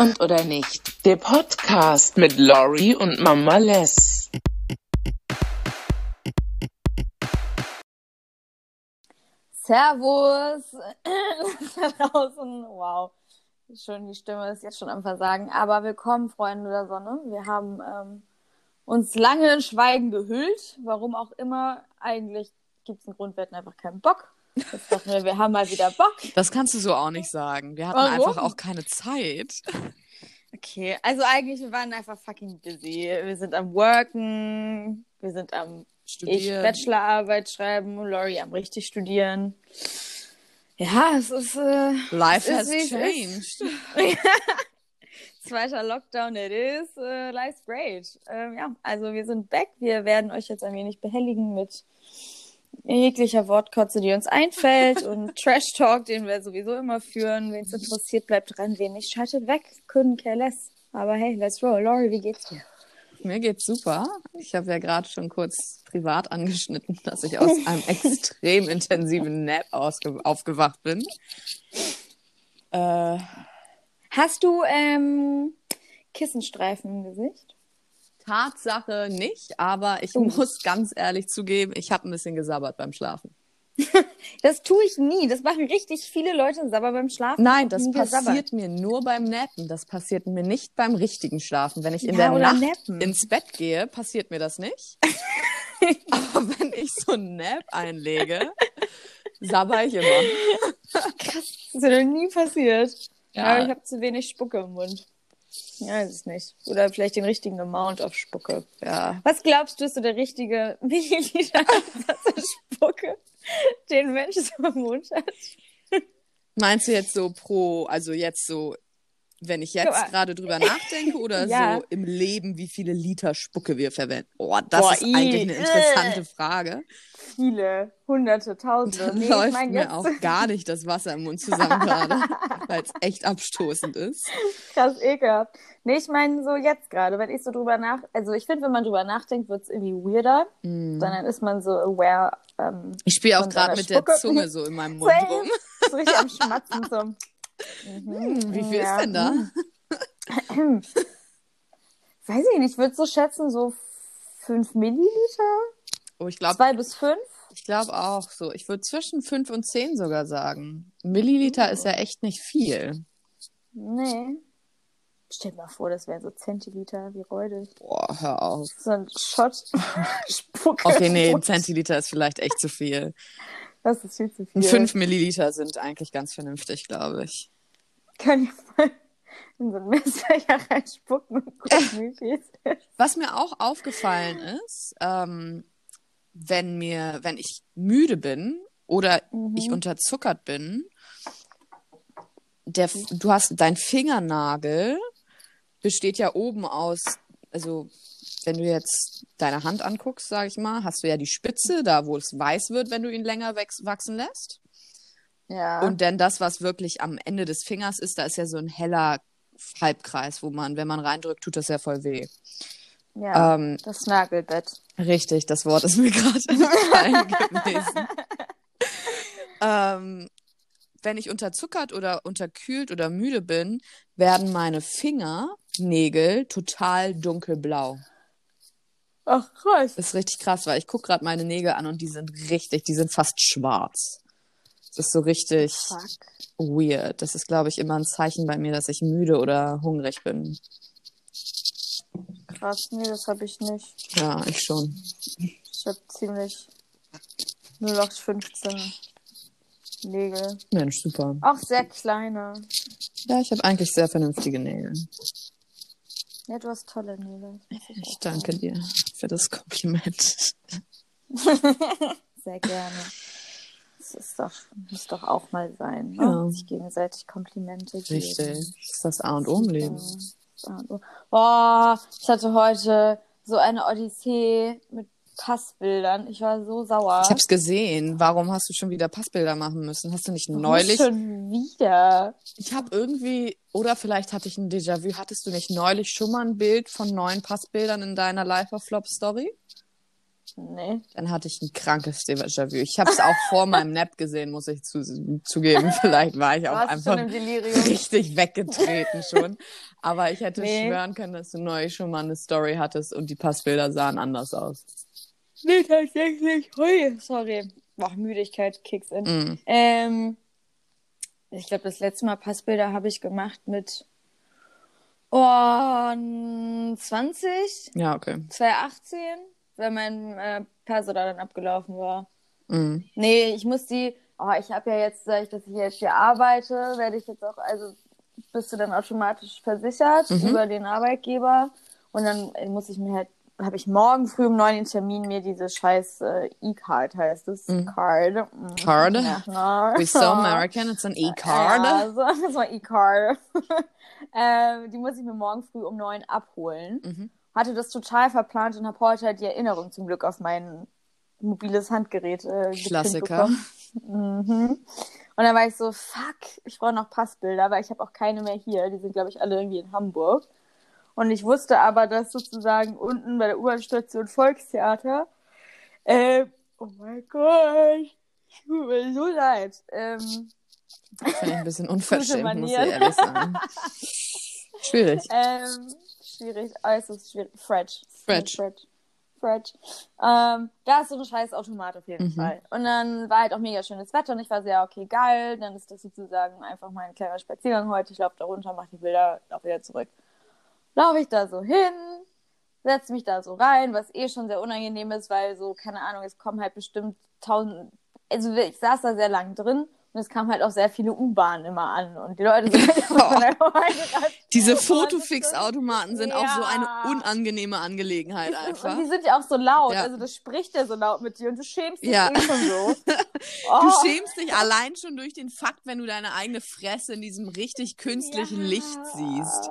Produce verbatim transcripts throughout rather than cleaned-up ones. und oder nicht. Der Podcast mit Lori und Mama Les. Servus. Wow. Schön, die Stimme ist jetzt schon am Versagen. Aber willkommen, Freunde der Sonne. Wir haben ähm, uns lange in Schweigen gehüllt. Warum auch immer. Eigentlich gibt es einen Grund, wir hatten einfach keinen Bock. Jetzt dachten wir, wir haben mal wieder Bock. Das kannst du so auch nicht sagen. Wir hatten Warum? einfach auch keine Zeit. Okay, also eigentlich, wir waren einfach fucking busy. Wir sind am Worken, wir sind am studieren. Ich Bachelorarbeit schreiben, Lori am richtig studieren. Ja, es ist... Äh, Life es ist, has changed. Zweiter Lockdown, it is. Uh, life's great. Ähm, ja, also wir sind back. Wir werden euch jetzt ein wenig behelligen mit jeglicher Wortkotze, die uns einfällt und Trash-Talk, den wir sowieso immer führen. Wen es interessiert, bleibt dran. Wen nicht, schaltet weg. Couldn't care less. Aber hey, let's roll. Lori, wie geht's dir? Mir geht's super. Ich habe ja gerade schon kurz privat angeschnitten, dass ich aus einem extrem intensiven Nap ausge- aufgewacht bin. Äh, Hast du ähm, Kissenstreifen im Gesicht? Tatsache nicht, aber ich uh. muss ganz ehrlich zugeben, ich habe ein bisschen gesabbert beim Schlafen. Das tue ich nie. Das machen richtig viele Leute, sabber beim Schlafen. Nein, das passiert gesabbert. mir nur beim Nappen. Das passiert mir nicht beim richtigen Schlafen. Wenn ich in ja, der Nacht nappen. ins Bett gehe, passiert mir das nicht. Aber wenn ich so einen Nap einlege, sabber ich immer. Krass, das ist ja noch nie passiert. Ja. Aber ich habe zu wenig Spucke im Mund. Ja, ist es nicht. Oder vielleicht den richtigen Amount auf Spucke. Ja. Was glaubst du, ist so der richtige Milliliter Spucke, den Mensch so im Mund hat? Meinst du jetzt so pro, also jetzt so, wenn ich jetzt gerade drüber nachdenke oder ja. so im Leben, wie viele Liter Spucke wir verwenden? Oh, das Boah, ist ii. eigentlich eine interessante Frage. Viele, hunderte, tausende. Dann nee, läuft ich mein, mir jetzt... auch gar nicht das Wasser im Mund zusammen gerade, weil es echt abstoßend ist. Krass ekelhaft. Nee, ich meine so jetzt gerade, wenn ich so drüber nach... Also ich finde, wenn man drüber nachdenkt, wird es irgendwie weirder. Mm. Sondern ist man so aware. Ähm, ich spiele auch gerade mit Spucke. Der Zunge so in meinem Mund rum. So richtig am Schmatzen so... Mhm. Wie viel ja. ist denn da? Weiß ich nicht, ich würde so schätzen, so fünf Milliliter? Oh, ich glaub, zwei bis fünf? Ich glaube auch so. Ich würde zwischen fünf und zehn sogar sagen. Milliliter oh. ist ja echt nicht viel. Nee. Stell dir mal vor, das wären so Zentiliter, wie räudig. Boah, hör auf. So ein Shot. Spucke. Okay, nee, ein Zentiliter ist vielleicht echt zu viel. Das ist viel zu viel. Fünf Milliliter sind eigentlich ganz vernünftig, glaube ich. Kann ich mal in so ein Messbecher reinspucken und gucken, wie viel es ist. Was mir auch aufgefallen ist, ähm, wenn mir, wenn ich müde bin oder mhm. ich unterzuckert bin, der, du hast dein Fingernagel besteht ja oben aus, also wenn du jetzt deine Hand anguckst, sage ich mal, hast du ja die Spitze, da wo es weiß wird, wenn du ihn länger wachsen lässt. Ja. Und dann das, was wirklich am Ende des Fingers ist, da ist ja so ein heller Halbkreis, wo man, wenn man reindrückt, tut das ja voll weh. Ja, ähm, das Nagelbett. Richtig, das Wort ist mir gerade entfallen gewesen. ähm, wenn ich unterzuckert oder unterkühlt oder müde bin, werden meine Fingernägel total dunkelblau. Ach, krass. Das ist richtig krass, weil ich gucke gerade meine Nägel an und die sind richtig, die sind fast schwarz. Das ist so richtig Fuck. weird. Das ist, glaube ich, immer ein Zeichen bei mir, dass ich müde oder hungrig bin. Krass, nee, das habe ich nicht. Ja, ich schon. Ich habe ziemlich null acht fünfzehn Nägel. Mensch, super. Auch sehr kleine. Ja, ich habe eigentlich sehr vernünftige Nägel. Ja, du hast tolle Nägel. Ich danke dir für das Kompliment. Sehr gerne. Das ist doch, muss doch auch mal sein, ne? Ja. Sich gegenseitig Komplimente geben. Richtig. Das ist das A und O im Leben. Boah, ich hatte heute so eine Odyssee mit Passbildern. Ich war so sauer. Ich hab's gesehen. Warum hast du schon wieder Passbilder machen müssen? Hast du nicht Warum neulich... Schon wieder? Ich habe irgendwie... Oder vielleicht hatte ich ein Déjà-vu. Hattest du nicht neulich schon mal ein Bild von neuen Passbildern in deiner Life of Flop Story? Nee. Dann hatte ich ein krankes Déjà-vu. Ich habe es auch vor meinem Nap gesehen, muss ich zu, zugeben. Vielleicht war ich auch warst einfach richtig weggetreten schon. Aber ich hätte nee. schwören können, dass du neulich schon mal eine Story hattest und die Passbilder sahen anders aus. Nee, tatsächlich. Hui, sorry. Boah, Müdigkeit kicks in. Mm. Ähm, ich glaube, das letzte Mal Passbilder habe ich gemacht mit oh, zwanzig. Ja, okay. zwanzig achtzehn. Weil mein äh, Perso da dann abgelaufen war. Mm. Nee, ich muss die, oh, ich habe ja jetzt, sag ich, dass ich jetzt hier arbeite, werde ich jetzt auch, also bist du dann automatisch versichert mhm. über den Arbeitgeber und dann muss ich mir halt, habe ich morgen früh um neun den Termin, mir diese scheiß äh, E-Card heißt es. Mm. Card. Mm. Card? Ja, no. We're so American, it's an E-Card. Ja, so, so ein E-Card. ähm, die muss ich mir morgen früh um neun abholen. Mhm. Hatte das total verplant und habe heute halt die Erinnerung zum Glück auf mein mobiles Handgerät äh, Klassiker. mhm. Und dann war ich so, fuck, ich brauche noch Passbilder, weil ich habe auch keine mehr hier. Die sind, glaube ich, alle irgendwie in Hamburg. Und ich wusste aber, dass sozusagen unten bei der U-Bahn-Station Volkstheater, äh, oh mein Gott, ich tut mir so leid. Ähm, das finde ich ein bisschen unverschämt, muss ich ehrlich sagen. Schwierig. Ähm, schwierig, äußerst schwierig. Fred. Fred. Fred. Fred. Ähm, da ist so ein scheiß Automat auf jeden mhm. Fall. Und dann war halt auch mega schönes Wetter und ich war so, ja, okay, geil. Dann ist das sozusagen einfach mein kleiner Spaziergang heute. Ich laufe da runter, mache die Bilder, laufe wieder zurück. Laufe ich da so hin, setze mich da so rein, was eh schon sehr unangenehm ist, weil so, keine Ahnung, es kommen halt bestimmt tausend, also ich saß da sehr lang drin. Und es kamen halt auch sehr viele U-Bahnen immer an. Und die Leute sind halt immer von der Bahn. Diese Fotofix-Automaten sind ja. auch so eine unangenehme Angelegenheit einfach. Und die sind ja auch so laut. Ja. Also das spricht ja so laut mit dir. Und du schämst dich ja. eh schon so. Oh. Du schämst dich allein schon durch den Fakt, wenn du deine eigene Fresse in diesem richtig künstlichen ja. Licht siehst.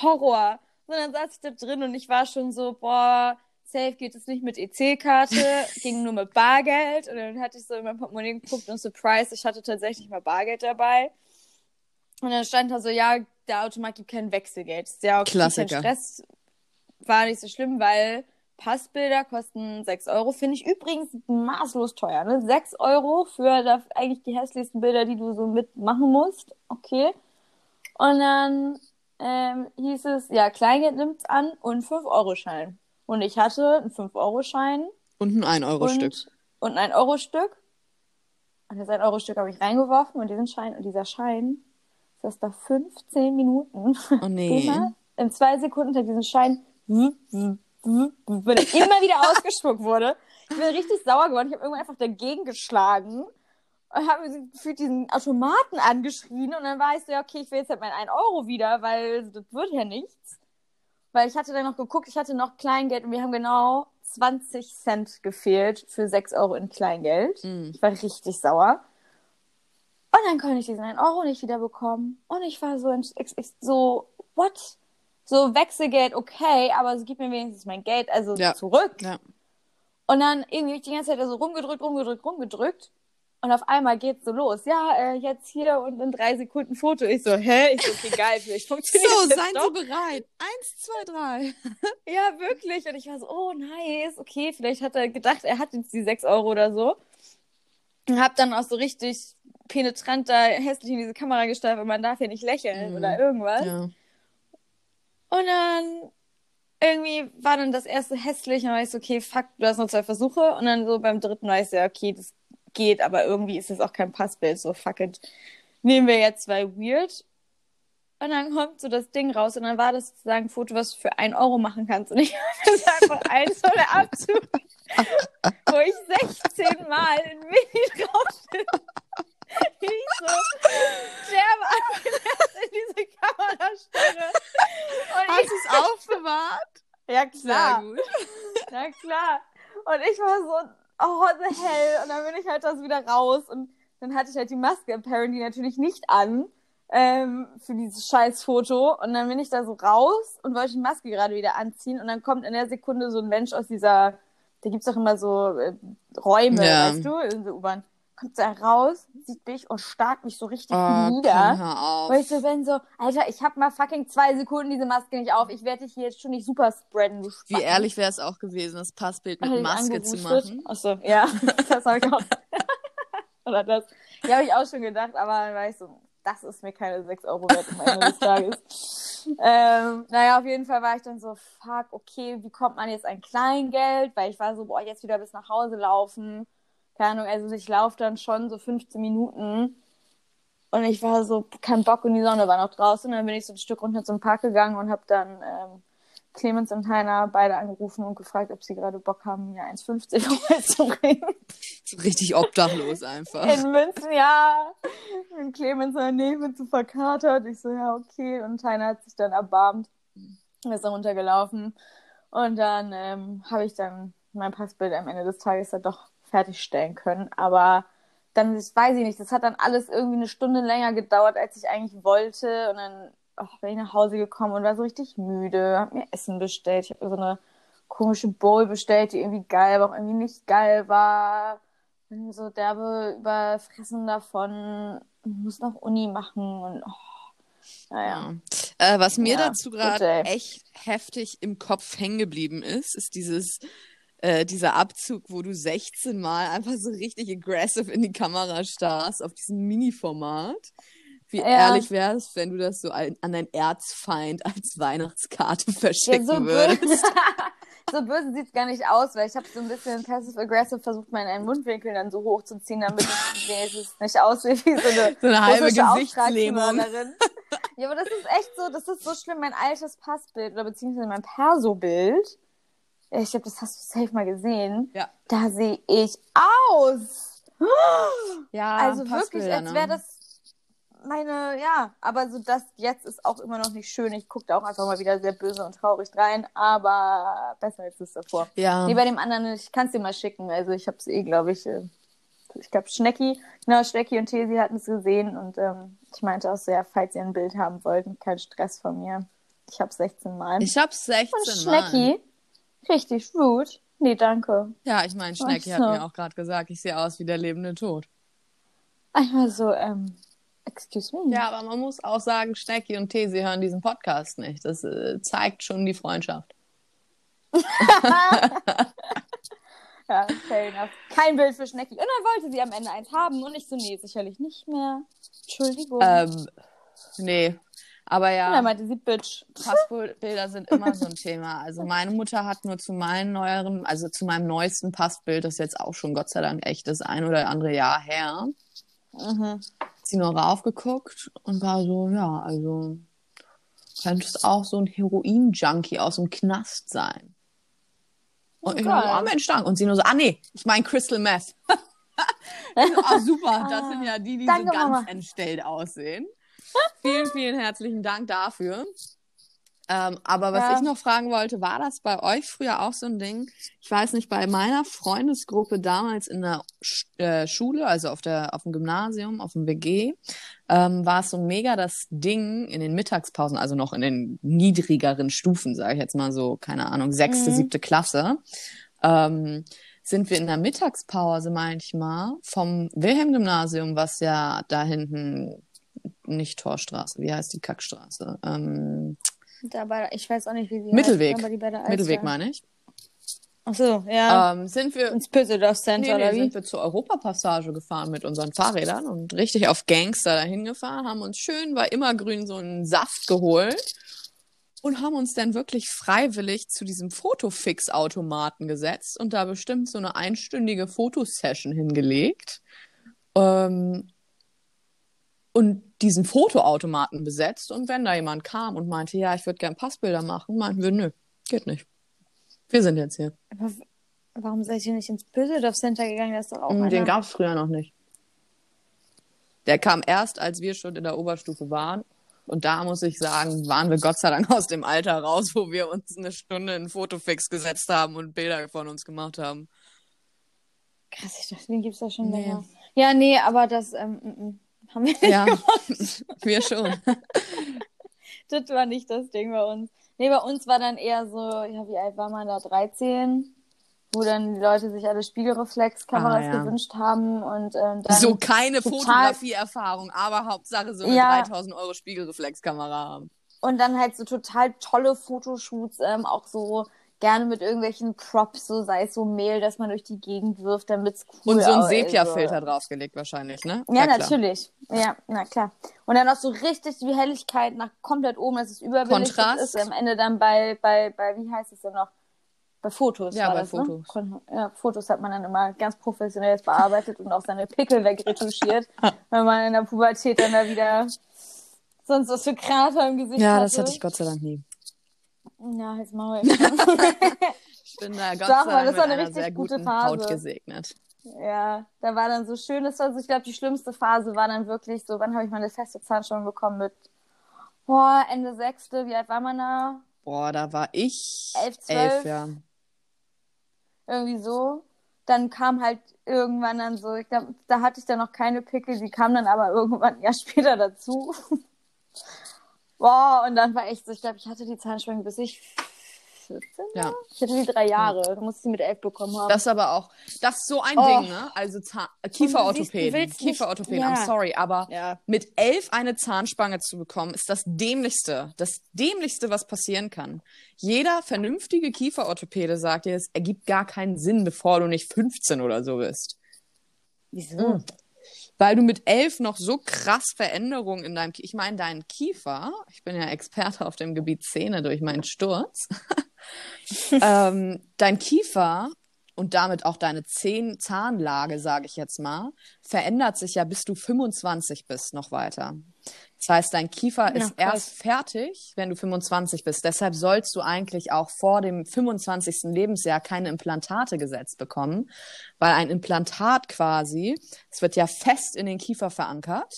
Horror. Und dann saß ich da drin und ich war schon so, boah, safe geht es nicht mit E C-Karte, ging nur mit Bargeld. Und dann hatte ich so in mein Portemonnaie geguckt und surprise, ich hatte tatsächlich mal Bargeld dabei. Und dann stand da so, ja, der Automat gibt kein Wechselgeld. Ja, okay, Klassiker. Der Stress war nicht so schlimm, weil Passbilder kosten sechs Euro. Finde ich übrigens maßlos teuer. Ne? sechs Euro für da eigentlich die hässlichsten Bilder, die du so mitmachen musst. Okay. Und dann ähm, hieß es, ja, Kleingeld nimmt's an und fünf Euro Schein. Und ich hatte einen fünf Euro Schein. Und ein ein Euro Stück. Und ein ein Euro Stück. Und das ein Euro Stück habe ich reingeworfen und diesen Schein und dieser Schein saß da fünfzehn Minuten. Oh nee. Immer, in zwei Sekunden hat diesen Schein immer wieder ausgespuckt wurde. Ich bin richtig sauer geworden. Ich habe irgendwann einfach dagegen geschlagen und habe mir gefühlt diesen Automaten angeschrien. Und dann war ich so, ja, okay, ich will jetzt halt meinen ein Euro wieder, weil das wird ja nichts. Weil ich hatte dann noch geguckt, ich hatte noch Kleingeld und wir haben genau zwanzig Cent gefehlt für sechs Euro in Kleingeld. Mm. Ich war richtig sauer. Und dann konnte ich diesen ein Euro nicht wiederbekommen. Und ich war so, so what? So Wechselgeld, okay, aber so gib mir wenigstens mein Geld, also ja. zurück. Ja. Und dann irgendwie habe ich die ganze Zeit so rumgedrückt, rumgedrückt, rumgedrückt. Und auf einmal geht's so los. Ja, äh, jetzt hier und in drei Sekunden Foto. Ich so, hä? Ich so, okay, geil, vielleicht funktioniert so, das seien doch. So, seien Sie bereit. Eins, zwei, drei. Ja, wirklich. Und ich war so, oh, nice. Okay, vielleicht hat er gedacht, er hat jetzt die sechs Euro oder so. Und hab dann auch so richtig penetrant da hässlich in diese Kamera gestarrt, weil man darf ja nicht lächeln mhm. oder irgendwas. Ja. Und dann irgendwie war dann das erste hässlich. Und dann war ich so, okay, fuck, du hast noch zwei Versuche. Und dann so beim dritten war ich so, okay, das geht, aber irgendwie ist es auch kein Passbild, so fuck it, nehmen wir jetzt zwei weird und dann kommt so das Ding raus und dann war das sozusagen ein Foto, was du für ein Euro machen kannst und ich habe das einfach eins von der Abzug, wo ich sechzehn Mal in Mini drauf bin. Wie ich so sterbe angelernt in diese Kamerastarre. Hast du es aufbewahrt? Ja, klar. Sehr gut. Na klar. Und ich war so oh, what the hell? Und dann bin ich halt da so wieder raus. Und dann hatte ich halt die Maske apparently natürlich nicht an ähm, für dieses scheiß Foto. Und dann bin ich da so raus und wollte die Maske gerade wieder anziehen. Und dann kommt in der Sekunde so ein Mensch aus dieser, da gibt's doch immer so äh, Räume, ja. weißt du, in der U-Bahn. kommt er raus, sieht mich und starrt mich so richtig oh, nieder. Hör auf. Weil ich so bin so, Alter, ich hab mal fucking zwei Sekunden diese Maske nicht auf. Ich werde dich hier jetzt schon nicht super spreaden. Du Spacken. Wie ehrlich wäre es auch gewesen, das Passbild mit Maske zu machen? Achso, ja, das habe ich auch. Oder das. Ja, habe ich auch schon gedacht, aber weißt du, das ist mir keine sechs Euro wert am Ende des Tages. ähm, naja, auf jeden Fall war ich dann so, fuck, okay, wie kommt man jetzt an Kleingeld? Weil ich war so, boah, jetzt wieder bis nach Hause laufen. Keine Ahnung, also ich laufe dann schon so fünfzehn Minuten und ich war so, kein Bock und die Sonne war noch draußen. Und dann bin ich so ein Stück runter zum Park gegangen und habe dann ähm, Clemens und Heiner beide angerufen und gefragt, ob sie gerade Bock haben, mir eins fünfzig zu bringen. So richtig obdachlos einfach. In Münzen, ja. Und Clemens war, nee, ich bin zu verkatert. Ich so, ja, okay. Und Heiner hat sich dann erbarmt. Er ist dann runtergelaufen. Und dann ähm, habe ich dann mein Passbild am Ende des Tages dann doch fertigstellen können, aber dann, das weiß ich nicht, das hat dann alles irgendwie eine Stunde länger gedauert, als ich eigentlich wollte und dann oh, bin ich nach Hause gekommen und war so richtig müde, hab mir Essen bestellt, ich hab so eine komische Bowl bestellt, die irgendwie geil war, auch irgendwie nicht geil war, bin so derbe überfressen davon, muss noch Uni machen und oh, naja. Ja. Äh, was mir ja, dazu gerade echt heftig im Kopf hängen geblieben ist, ist dieses Äh, dieser Abzug, wo du sechzehn Mal einfach so richtig aggressive in die Kamera starrst auf diesem Mini-Format. Wie ja. ehrlich wär's, wenn du das so an, an deinen Erzfeind als Weihnachtskarte verschicken ja, so würdest. So böse sieht's gar nicht aus, weil ich habe so ein bisschen passive-aggressive versucht, meinen Mundwinkel dann so hoch zu ziehen, damit ich wenigstens nicht aussehe wie so eine, so eine halbe Gesichtslähmung. Ja, aber das ist echt so, das ist so schlimm, mein altes Passbild oder beziehungsweise mein Perso-Bild. Ich glaube, das hast du safe mal gesehen. Ja. Da sehe ich aus. Ja, also wirklich, Bilder, als wäre das meine, ja, aber so das jetzt ist auch immer noch nicht schön. Ich gucke da auch einfach mal wieder sehr böse und traurig rein, aber besser als es davor. Ja. Nee, bei dem anderen, ich kann es dir mal schicken. Also ich habe es eh, glaube ich, ich glaube Schnecki, genau, Schnecki und Tesi hatten es gesehen und ähm, ich meinte auch so, ja, falls ihr ein Bild haben wollt, kein Stress von mir. Ich habe sechzehn Mal. Ich habe sechzehn Mal. Und Schnecki. Richtig rude. Nee, danke. Ja, ich meine, Schnecki so. Hat mir auch gerade gesagt, ich sehe aus wie der lebende Tod. Einmal so, ähm, excuse me. Ja, aber man muss auch sagen, Schnecki und Tesi hören diesen Podcast nicht. Das äh, zeigt schon die Freundschaft. Ja, fair enough. Kein Bild für Schnecki. Und dann wollte sie am Ende eins haben und ich so, nee, sicherlich nicht mehr. Entschuldigung. Ähm, nee. Aber ja, ja meinte sie, Bitch. Passbilder sind immer so ein Thema. Also meine Mutter hat nur zu meinem neueren, also zu meinem neuesten Passbild, das jetzt auch schon Gott sei Dank echt das ein oder andere Jahr her, mhm. sie nur raufgeguckt und war so, ja, also könntest auch so ein Heroin-Junkie aus dem Knast sein. Und okay. Ich nur so, oh Mensch, danke. Und sie nur so, ah nee, ich meine Crystal Meth. Ah super, das sind ja die, die danke, so ganz Mama. Entstellt aussehen. Vielen, vielen herzlichen Dank dafür. Ähm, aber was ja. ich noch fragen wollte, war das bei euch früher auch so ein Ding? Ich weiß nicht, bei meiner Freundesgruppe damals in der Sch- äh, Schule, also auf der, auf dem Gymnasium, auf dem W G, ähm, war es so mega das Ding in den Mittagspausen, also noch in den niedrigeren Stufen, sage ich jetzt mal so, keine Ahnung, sechste, mhm. siebte Klasse, ähm, sind wir in der Mittagspause manchmal vom Wilhelm-Gymnasium, was ja da hinten... Nicht Torstraße, wie heißt die Kackstraße? Ähm, da bei, ich weiß auch nicht, wie sie Mittelweg. Heißt. Aber die bei der Mittelweg. Mittelweg meine ich. Ach so, ja. Ähm, sind wir ins Pöseldorf-Center nee, oder nee, wie? Sind wir zur Europapassage gefahren mit unseren Fahrrädern und richtig auf Gangster dahin gefahren, haben uns schön bei Immergrün so einen Saft geholt und haben uns dann wirklich freiwillig zu diesem Fotofix-Automaten gesetzt und da bestimmt so eine einstündige Fotosession hingelegt. Ähm, Und diesen Fotoautomaten besetzt. Und wenn da jemand kam und meinte, ja, ich würde gerne Passbilder machen, meinten wir, nö, geht nicht. Wir sind jetzt hier. Aber warum seid ihr nicht ins Pöseldorf-Center gegangen? Das ist doch auch Den einer... gab es früher noch nicht. Der kam erst, als wir schon in der Oberstufe waren. Und da muss ich sagen, waren wir Gott sei Dank aus dem Alter raus, wo wir uns eine Stunde in Fotofix gesetzt haben und Bilder von uns gemacht haben. Krass, ich dachte, den gibt's da schon nee. länger. Ja, nee, aber das... Ähm, m-m. Haben wir nicht ja, gemacht. Wir schon. Das war nicht das Ding bei uns. Nee, bei uns war dann eher so, ja, wie alt war man da? dreizehn? wo dann die Leute sich alle Spiegelreflexkameras ah, ja. gewünscht haben. Und, ähm, dann so keine total... Fotografie-Erfahrung, aber Hauptsache so eine ja. dreitausend Euro Spiegelreflexkamera haben. Und dann halt so total tolle Fotoshoots, ähm, auch so gerne mit irgendwelchen Props, so sei es so Mehl, dass man durch die Gegend wirft, damit es cool aussieht. Und so ein Sepia-Filter also. draufgelegt wahrscheinlich, ne? Ja, na, natürlich. Ja, na klar. Und dann auch so richtig die Helligkeit nach komplett oben, dass es überbelichtet ist. Am Ende dann bei, bei, bei wie heißt es denn noch? Bei Fotos ja, war bei das, Fotos. Ne? Ja, Fotos hat man dann immer ganz professionell bearbeitet und auch seine Pickel wegretuschiert, wenn man in der Pubertät dann da wieder sonst was für Krater im Gesicht hat. Ja, hatte. Das hatte ich Gott sei Dank nie. Ja, jetzt mal. Ich bin da Gott Sag sei mal, Dank das war eine richtig sehr gute Phase. Haut gesegnet. Ja, da war dann so schön, das war so, ich glaube, die schlimmste Phase war dann wirklich so, wann habe ich meine feste Zahnspange bekommen mit, boah, Ende Sechste, wie alt war man da? Boah, da war ich elf, zwölf. Elf, ja. Irgendwie so. Dann kam halt irgendwann dann so, ich glaube, da hatte ich dann noch keine Pickel, die kamen dann aber irgendwann ein Jahr später dazu. Boah, und dann war echt so, ich glaube, ich hatte die Zahnspange bis ich vierzehn ja. Ich hatte die drei Jahre, ja. Da musste ich die mit elf bekommen haben. Das ist aber auch, das ist so ein oh. Ding, ne? Also Zahn- Kieferorthopäden, Kieferorthopäden, ja. I'm sorry, aber ja. mit elf eine Zahnspange zu bekommen, ist das Dämlichste, das Dämlichste, was passieren kann. Jeder vernünftige Kieferorthopäde sagt dir, es ergibt gar keinen Sinn, bevor du nicht fünfzehn oder so bist. Wieso? Mhm. Weil du mit elf noch so krass Veränderungen in deinem, ich meine, dein Kiefer, ich bin ja Experte auf dem Gebiet Zähne durch meinen Sturz, ähm, dein Kiefer und damit auch deine Zähn- Zahnlage, sage ich jetzt mal, verändert sich ja, bis du fünfundzwanzig bist, noch weiter. Das heißt, dein Kiefer ja, ist krass. erst fertig, wenn du fünfundzwanzig bist. Deshalb sollst du eigentlich auch vor dem fünfundzwanzigsten Lebensjahr keine Implantate gesetzt bekommen, weil ein Implantat quasi, es wird ja fest in den Kiefer verankert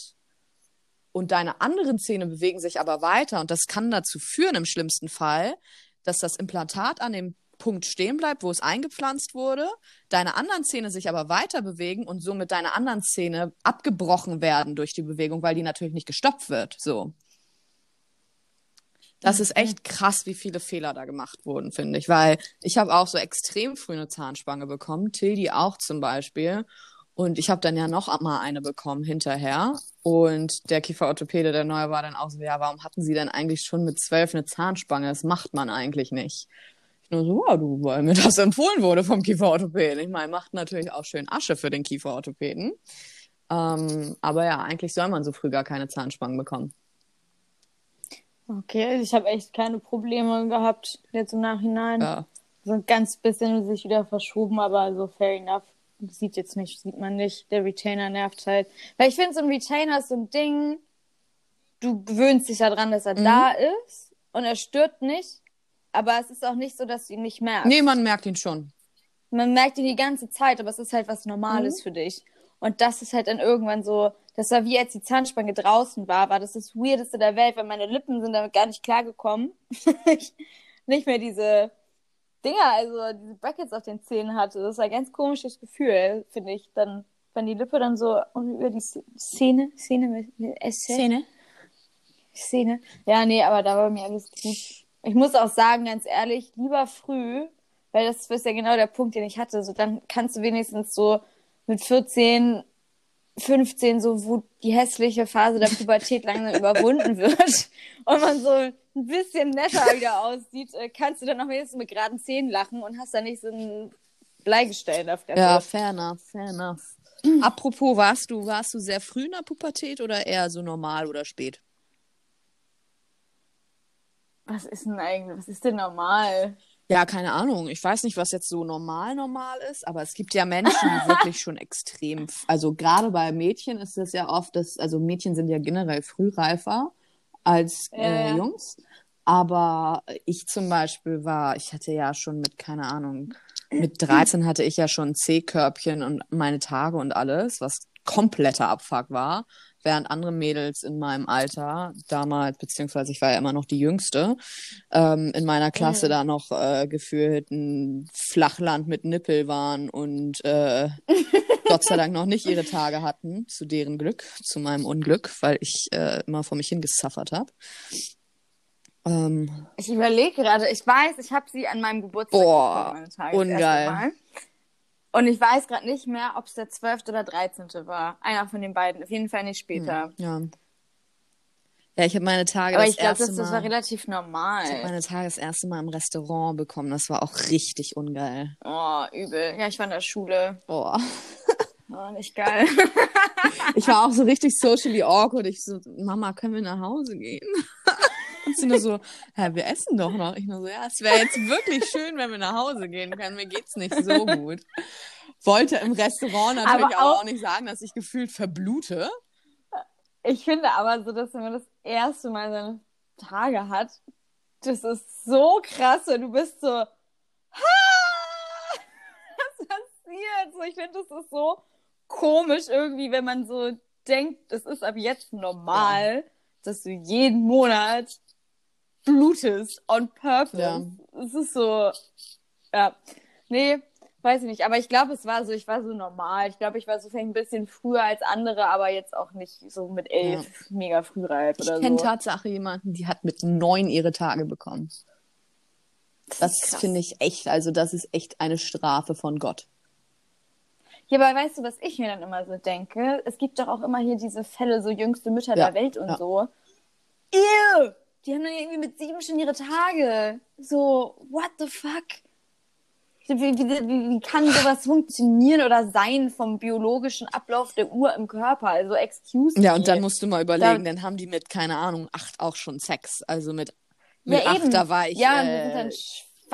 und deine anderen Zähne bewegen sich aber weiter und das kann dazu führen, im schlimmsten Fall, dass das Implantat an dem Punkt stehen bleibt, wo es eingepflanzt wurde, deine anderen Zähne sich aber weiter bewegen und somit deine anderen Zähne abgebrochen werden durch die Bewegung, weil die natürlich nicht gestoppt wird. So. Das mhm. ist echt krass, wie viele Fehler da gemacht wurden, finde ich, weil ich habe auch so extrem früh eine Zahnspange bekommen, Tildi auch zum Beispiel, und ich habe dann ja noch mal eine bekommen hinterher und der Kieferorthopäde, der neue, war dann auch so, ja, warum hatten sie denn eigentlich schon mit zwölf eine Zahnspange? Das macht man eigentlich nicht. Nur so, ja, du, weil mir das empfohlen wurde vom Kieferorthopäden. Ich meine, macht natürlich auch schön Asche für den Kieferorthopäden. Ähm, aber ja, eigentlich soll man so früh gar keine Zahnspangen bekommen. Okay, ich habe echt keine Probleme gehabt, jetzt im Nachhinein. Ja. So ein ganz bisschen sich wieder verschoben, aber so fair enough. Sieht jetzt nicht, sieht man nicht. Der Retainer nervt halt. Weil ich finde, so ein Retainer ist so ein Ding, du gewöhnst dich daran, dass er mhm. da ist und er stört nicht. Aber es ist auch nicht so, dass du ihn nicht merkst. Nee, man merkt ihn schon. Man merkt ihn die ganze Zeit, aber es ist halt was Normales mhm. für dich. Und das ist halt dann irgendwann so, das war wie als die Zahnspange draußen war, war das das Weirdeste der Welt, weil meine Lippen sind damit gar nicht klargekommen. Nicht mehr diese Dinger, also diese Brackets auf den Zähnen hatte. Das war ein ganz komisches Gefühl, finde ich. Dann, wenn die Lippe dann so über die Zähne, Zähne mit, mit S. Zähne? Zähne. Ja, nee, aber da war mir alles gut. Ich muss auch sagen, ganz ehrlich, lieber früh, weil das ist ja genau der Punkt, den ich hatte. So, dann kannst du wenigstens so mit vierzehn, fünfzehn, so wo die hässliche Phase der Pubertät langsam überwunden wird und man so ein bisschen netter wieder aussieht, kannst du dann noch wenigstens mit geraden Zähnen lachen und hast dann nicht so ein Bleigestell in der Fresse. Ja, fair enough, fair enough. Apropos, warst du, warst du sehr früh in der Pubertät oder eher so normal oder spät? Was ist denn eigentlich, was ist denn normal? Ja, keine Ahnung. Ich weiß nicht, was jetzt so normal normal ist, aber es gibt ja Menschen, die wirklich schon extrem, also gerade bei Mädchen ist das ja oft, dass, also Mädchen sind ja generell frühreifer als ja, äh, ja. Jungs, aber ich zum Beispiel war, ich hatte ja schon mit, keine Ahnung, mit dreizehn hatte ich ja schon ein C-Körbchen und meine Tage und alles, was kompletter Abfuck war. Während andere Mädels in meinem Alter damals, beziehungsweise ich war ja immer noch die Jüngste, ähm, in meiner Klasse mhm. da noch äh, gefühlt ein Flachland mit Nippel waren und äh, Gott sei Dank noch nicht ihre Tage hatten, zu deren Glück, zu meinem Unglück, weil ich äh, immer vor mich hingezaffert habe. Ähm, ich überlege gerade, ich weiß, ich habe sie an meinem Geburtstag boah, meine Tage, ungeil. Und ich weiß gerade nicht mehr, ob es der zwölfte oder dreizehnte war. Einer von den beiden, auf jeden Fall nicht später. Ja, ja. Ja, ich habe meine Tage Aber das ich glaube, das, das war relativ normal. Ich habe meine Tage das erste Mal im Restaurant bekommen. Das war auch richtig ungeil. Oh, übel. Ja, ich war in der Schule. Oh. Oh, nicht geil. Ich war auch so richtig socially awkward. Ich so, Mama, können wir nach Hause gehen? Und sie nur so, ja, wir essen doch noch. Ich nur so, ja, es wäre jetzt wirklich schön, wenn wir nach Hause gehen können. Mir geht's nicht so gut. Wollte im Restaurant natürlich aber auch, auch nicht sagen, dass ich gefühlt verblute. Ich finde aber so, dass wenn man das erste Mal seine Tage hat, das ist so krass. Und du bist so, ha! Was passiert? So, ich finde, das ist so komisch irgendwie, wenn man so denkt, es ist ab jetzt normal, ja, dass du jeden Monat blutest on purpose. Ja. Es ist so, ja, nee, weiß ich nicht. Aber ich glaube, es war so, ich war so normal. Ich glaube, ich war so vielleicht ein bisschen früher als andere, aber jetzt auch nicht so mit elf ja. mega frühreif oder so. Ich kenne Tatsache jemanden, die hat mit neun ihre Tage bekommen. Das, das finde ich echt, also das ist echt eine Strafe von Gott. Ja, aber weißt du, was ich mir dann immer so denke? Es gibt doch auch immer hier diese Fälle, so jüngste Mütter ja, der Welt und ja. so. Ew! Die haben dann irgendwie mit sieben schon ihre Tage. So, what the fuck? Wie, wie, wie kann sowas funktionieren oder sein vom biologischen Ablauf der Uhr im Körper? Also, excuse me. Ja, und dann musst du mal überlegen, da, dann haben die mit, keine Ahnung, acht auch schon Sex. Also mit, mit ja, acht, eben. da war ich... Ja, äh, wir sind dann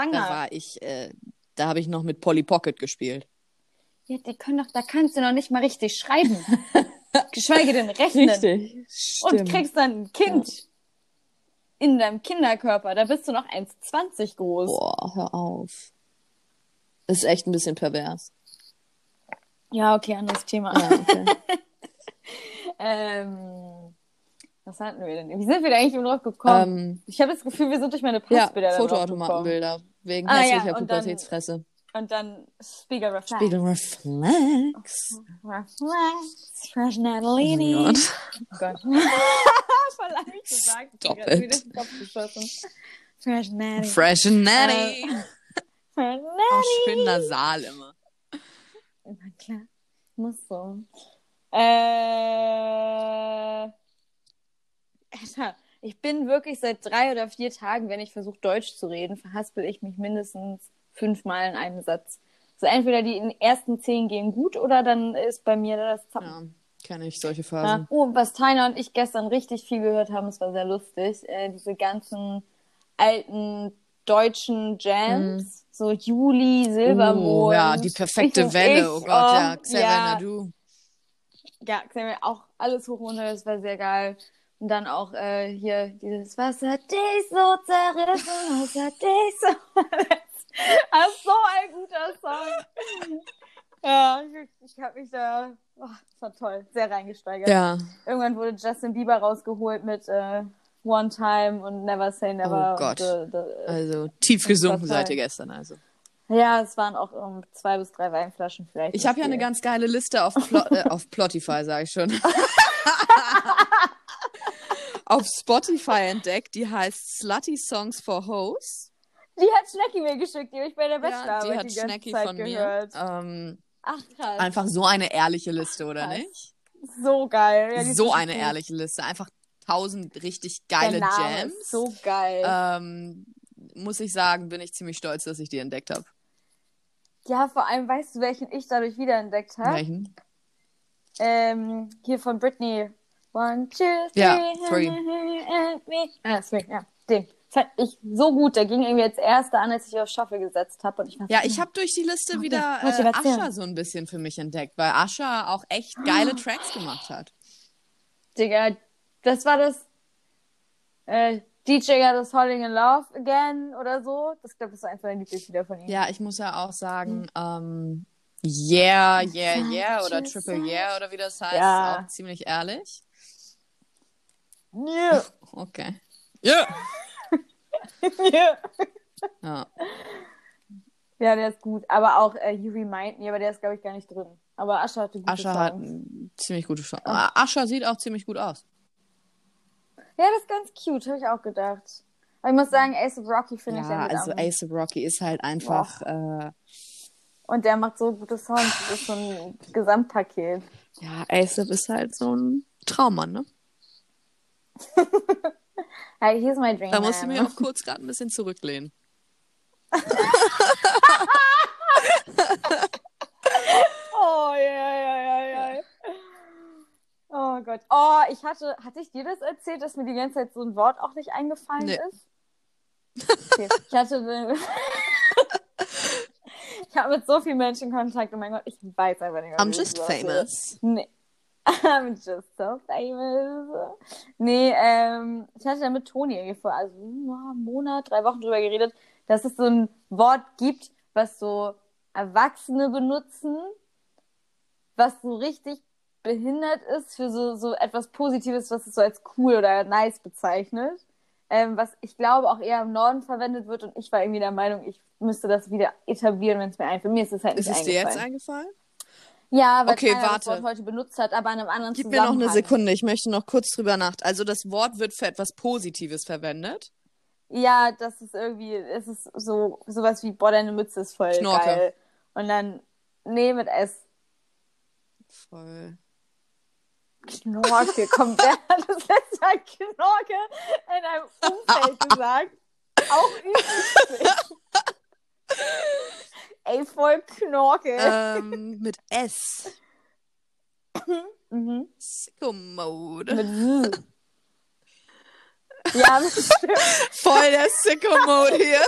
schwanger. Da war ich, äh, da habe ich noch mit Polly Pocket gespielt. Ja, die können doch, da kannst du noch nicht mal richtig schreiben. Geschweige denn rechnen. Richtig, stimmt. Und kriegst dann ein Kind ja. in deinem Kinderkörper. Da bist du noch eins Komma zwanzig groß. Boah, hör auf. Das ist echt ein bisschen pervers. Ja, okay, anderes Thema. Ja, okay. ähm, was hatten wir denn? Wie sind wir da eigentlich drauf gekommen? Ähm, ich habe das Gefühl, wir sind durch meine Passbilder ja, Fotoautomatenbilder. Wegen ah, hässlicher ja, Pubertätsfresse. Und dann Spiegel Reflex. Spiegel Reflex. Reflex. Fresnellini. Oh Gott. Voll lange ich gesagt. Stop it. Wieder in den Kopf geschossen. Fresnellini. Fresnellini. Fresnellini. Oh, ich bin nasal immer. Na klar. Muss so. Äh. Alter. Ich bin wirklich seit drei oder vier Tagen, wenn ich versuche, Deutsch zu reden, verhaspel ich mich mindestens fünfmal in einem Satz. So also entweder die ersten zehn gehen gut oder dann ist bei mir das Zappen. Ja, kenne ich solche Phasen. Ja. Oh, was Heiner und ich gestern richtig viel gehört haben, es war sehr lustig, äh, diese ganzen alten deutschen Jams, mhm. so Juli, Silbermond. Oh, ja, die perfekte Welle, ich, oh Gott, oh, ja, Xavier, ja. du. Ja, Xavier, auch alles hoch runter, das war sehr geil. Und dann auch äh, hier dieses Was hat dich so zerrissen, was hat dich so Das ist so ein guter Song. Ja, ich, ich habe mich da... Oh, das war toll, sehr reingesteigert. Ja. Irgendwann wurde Justin Bieber rausgeholt mit äh, One Time und Never Say Never. Oh Gott, the, the, also tief gesunken seid ihr gestern also. Ja, es waren auch um zwei bis drei Weinflaschen vielleicht. Ich habe ja eine ganz geile Liste auf, Plo- äh, auf Plotify, sage ich schon. Auf Spotify entdeckt, die heißt Slutty Songs for Hoes. Die hat Schnecki mir geschickt, die habe ich bei der Bachelorarbeit ja, die, die ganze Schnecki Zeit von gehört. Mir. Ähm, Ach krass. Einfach so eine ehrliche Liste, Ach, oder nicht? So geil. Ja, so eine gut. ehrliche Liste. Einfach tausend richtig geile der Name Jams. Ist so geil. Ähm, muss ich sagen, bin ich ziemlich stolz, dass ich die entdeckt habe. Ja, vor allem weißt du, welchen ich dadurch wiederentdeckt habe? Welchen? Ähm, hier von Britney. One, two, three. Ja, three. And me. Ah, three, ja, den. Fand ich so gut, der ging irgendwie als erster an, als ich auf Shuffle gesetzt habe. Und ich ja, ich habe durch die Liste okay. wieder äh, Asher so ein bisschen für mich entdeckt, weil Asher auch echt geile oh. Tracks gemacht hat. Digga, das war das äh, D J got us falling in love again oder so. Das glaube ich ist einfach ein Lieblingslieder von ihm. Ja, ich muss ja auch sagen, ähm, Yeah, Yeah, Yeah oder Triple Yeah oder wie das heißt, ja. auch ziemlich ehrlich. Yeah. Okay. Yeah. Yeah. Ja. Ja, der ist gut. Aber auch äh, You Remind Me, aber der ist, glaube ich, gar nicht drin. Aber Asher hat eine gute Asher Songs. hat eine ziemlich gute Chance. Ja. Asher sieht auch ziemlich gut aus. Ja, das ist ganz cute, habe ich auch gedacht. Aber ich muss sagen, A$AP Rocky finde ja, ich ja also A$AP Rocky ist halt einfach... Wow. Äh, Und der macht so gute Songs. Das ist so ein Gesamtpaket. Ja, A$AP ist halt so ein Traummann, ne? Hey, here's my dream. Da musst du mir auch kurz gerade ein bisschen zurücklehnen. Oh, ja, ja, ja, ja. Oh Gott. Oh, ich hatte, hatte ich dir das erzählt, dass mir die ganze Zeit so ein Wort auch nicht eingefallen nee. ist? Okay. Ich hatte... Ich habe mit so vielen Menschen Kontakt, oh mein Gott, ich weiß einfach nicht. I'm just famous. Nee. I'm just so famous. Nee, ähm, ich hatte da mit Toni vor, also einen Monat, drei Wochen drüber geredet, dass es so ein Wort gibt, was so Erwachsene benutzen, was so richtig behindert ist für so, so etwas Positives, was es so als cool oder nice bezeichnet. Ähm, was ich glaube auch eher im Norden verwendet wird, und ich war irgendwie der Meinung, ich müsste das wieder etablieren, wenn es mir einfällt. Mir ist es halt nicht eingefallen. Ist es dir jetzt eingefallen? Ja, weil okay, keiner warte. das Wort heute benutzt hat, aber in einem anderen Gib Zusammenhang. Gib mir noch eine Sekunde, ich möchte noch kurz drüber nach. Also das Wort wird für etwas Positives verwendet? Ja, das ist irgendwie, es ist so sowas wie, boah, deine Mütze ist voll Schnorke. Geil. Und dann, nee, mit S. Voll... Knorke, komm, wer hat das letzte Mal Knorke in einem Umfeld gesagt? Auch üblich. Ey, voll Knorke. Ähm, mit S. Mhm. Sicko-Mode. Mit S. Ja, bestimmt. Voll der Sicko-Mode hier.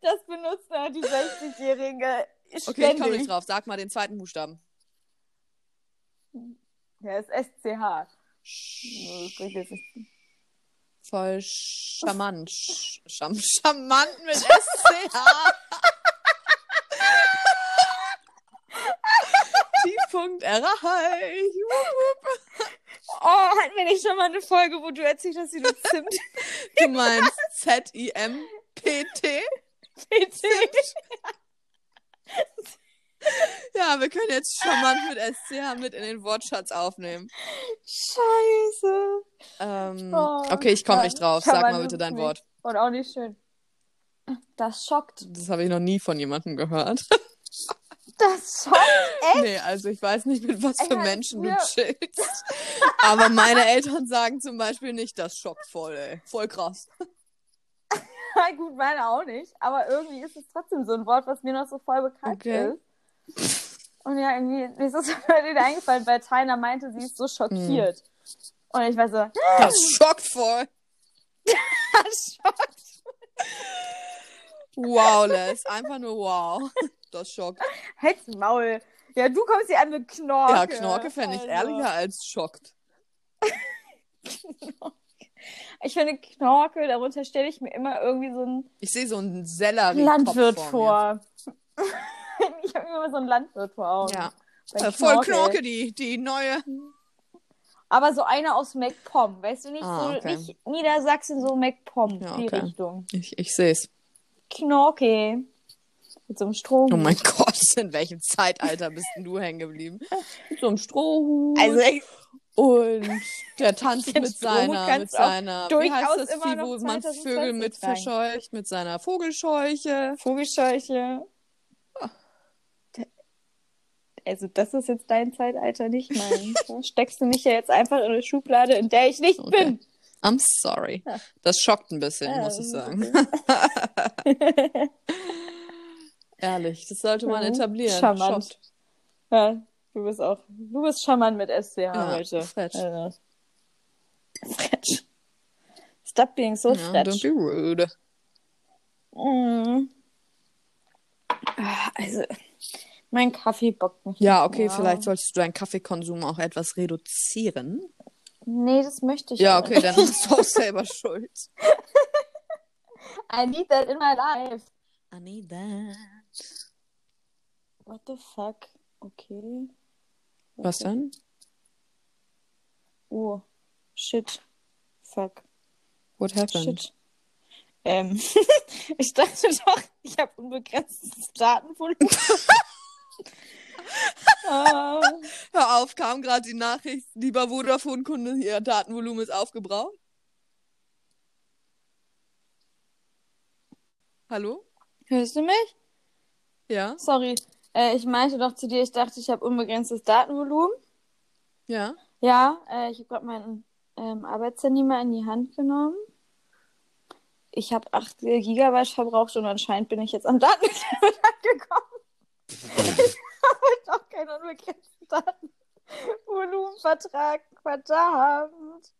Das benutzt ja die sechzigjährige ständig. Okay, ich komme nicht drauf. Sag mal den zweiten Buchstaben. Ja, ist S C H. Voll charmant. Scham- charmant mit S C H. Tiefpunkt erreicht. Oh, hatten wir nicht schon mal eine Folge, wo du erzählt hast, wie du Zimt... Du meinst Z I M P T? P T. Ja, wir können jetzt charmant mit S C H mit in den Wortschatz aufnehmen. Scheiße. Ähm, oh, okay, ich komme nicht drauf. Sag mal bitte dein Wort. Und auch nicht schön. Das schockt. Das habe ich noch nie von jemandem gehört. Das schockt? Echt? Nee, also ich weiß nicht, mit was für Menschen du chillst. Aber meine Eltern sagen zum Beispiel nicht, das schockt voll, ey. Voll krass. Gut, meine auch nicht. Aber irgendwie ist es trotzdem so ein Wort, was mir noch so voll bekannt okay. ist. Und ja, irgendwie mir ist es bei denen eingefallen, weil Tyler meinte, sie ist so schockiert. Mm. Und ich war so... Das schockt voll. Das schockt. Wow, Les. Einfach nur wow. Das schockt. Halt's Maul. Ja, du kommst hier an mit Knorke. Ja, Knorke fände ich also. ehrlicher als schockt. Knorke. Ich finde Knorke, darunter stelle ich mir immer irgendwie so einen... Ich sehe so einen Sellerie-Landwirt vor. Ich habe immer so einen Landwirt vor Augen. Ja. Knorke. Voll Knorke, die, die neue. Aber so einer aus MacPom, weißt du, nicht, ah, so, okay. nicht Niedersachsen, so MacPom, ja, die okay. Richtung. Ich, ich sehe es. Knorke. Mit so einem Strohhut. Oh mein Gott, in welchem Zeitalter bist denn du hängen geblieben? Mit so einem Strohhut. Also ich... Und der tanzt mit seiner, mit seiner, wie heißt das, die, wo man Vögel mit verscheucht, mit seiner Vogelscheuche. Vogelscheuche. Oh. Also das ist jetzt dein Zeitalter, nicht mein. Steckst du mich ja jetzt einfach in eine Schublade, in der ich nicht okay. bin. I'm sorry. Das schockt ein bisschen, ja, muss ich sagen. Okay. Ehrlich, das sollte man etablieren. Charmant. Schockt. Ja. Du bist auch, du bist charmant mit S C H ja, heute. Fred. Also. Fred. Stop being so ja, Fred. Don't be rude. Mm. Also, mein Kaffee bockt mich. Ja, okay, mehr. Vielleicht solltest du deinen Kaffeekonsum auch etwas reduzieren. Nee, das möchte ich nicht. Ja, okay, nicht. Dann bist du auch selber schuld. I need that in my life. I need that. What the fuck? Okay. Was, Was denn? Oh, shit. Fuck. What happened? Shit. Ähm, ich dachte doch, ich habe unbegrenztes Datenvolumen. uh. Hör auf, kam gerade die Nachricht, lieber Vodafone-Kunde, Ihr Datenvolumen ist aufgebraucht. Hallo? Hörst du mich? Ja. Sorry. Äh, ich meinte doch zu dir, ich dachte, ich habe unbegrenztes Datenvolumen. Ja. Ja, äh, ich habe gerade mein ähm, Arbeitshandy mal in die Hand genommen. Ich habe acht Gigabyte verbraucht und anscheinend bin ich jetzt am Datenlimit angekommen. Ich habe doch keinen unbegrenzten Datenvolumenvertrag. Verdammt.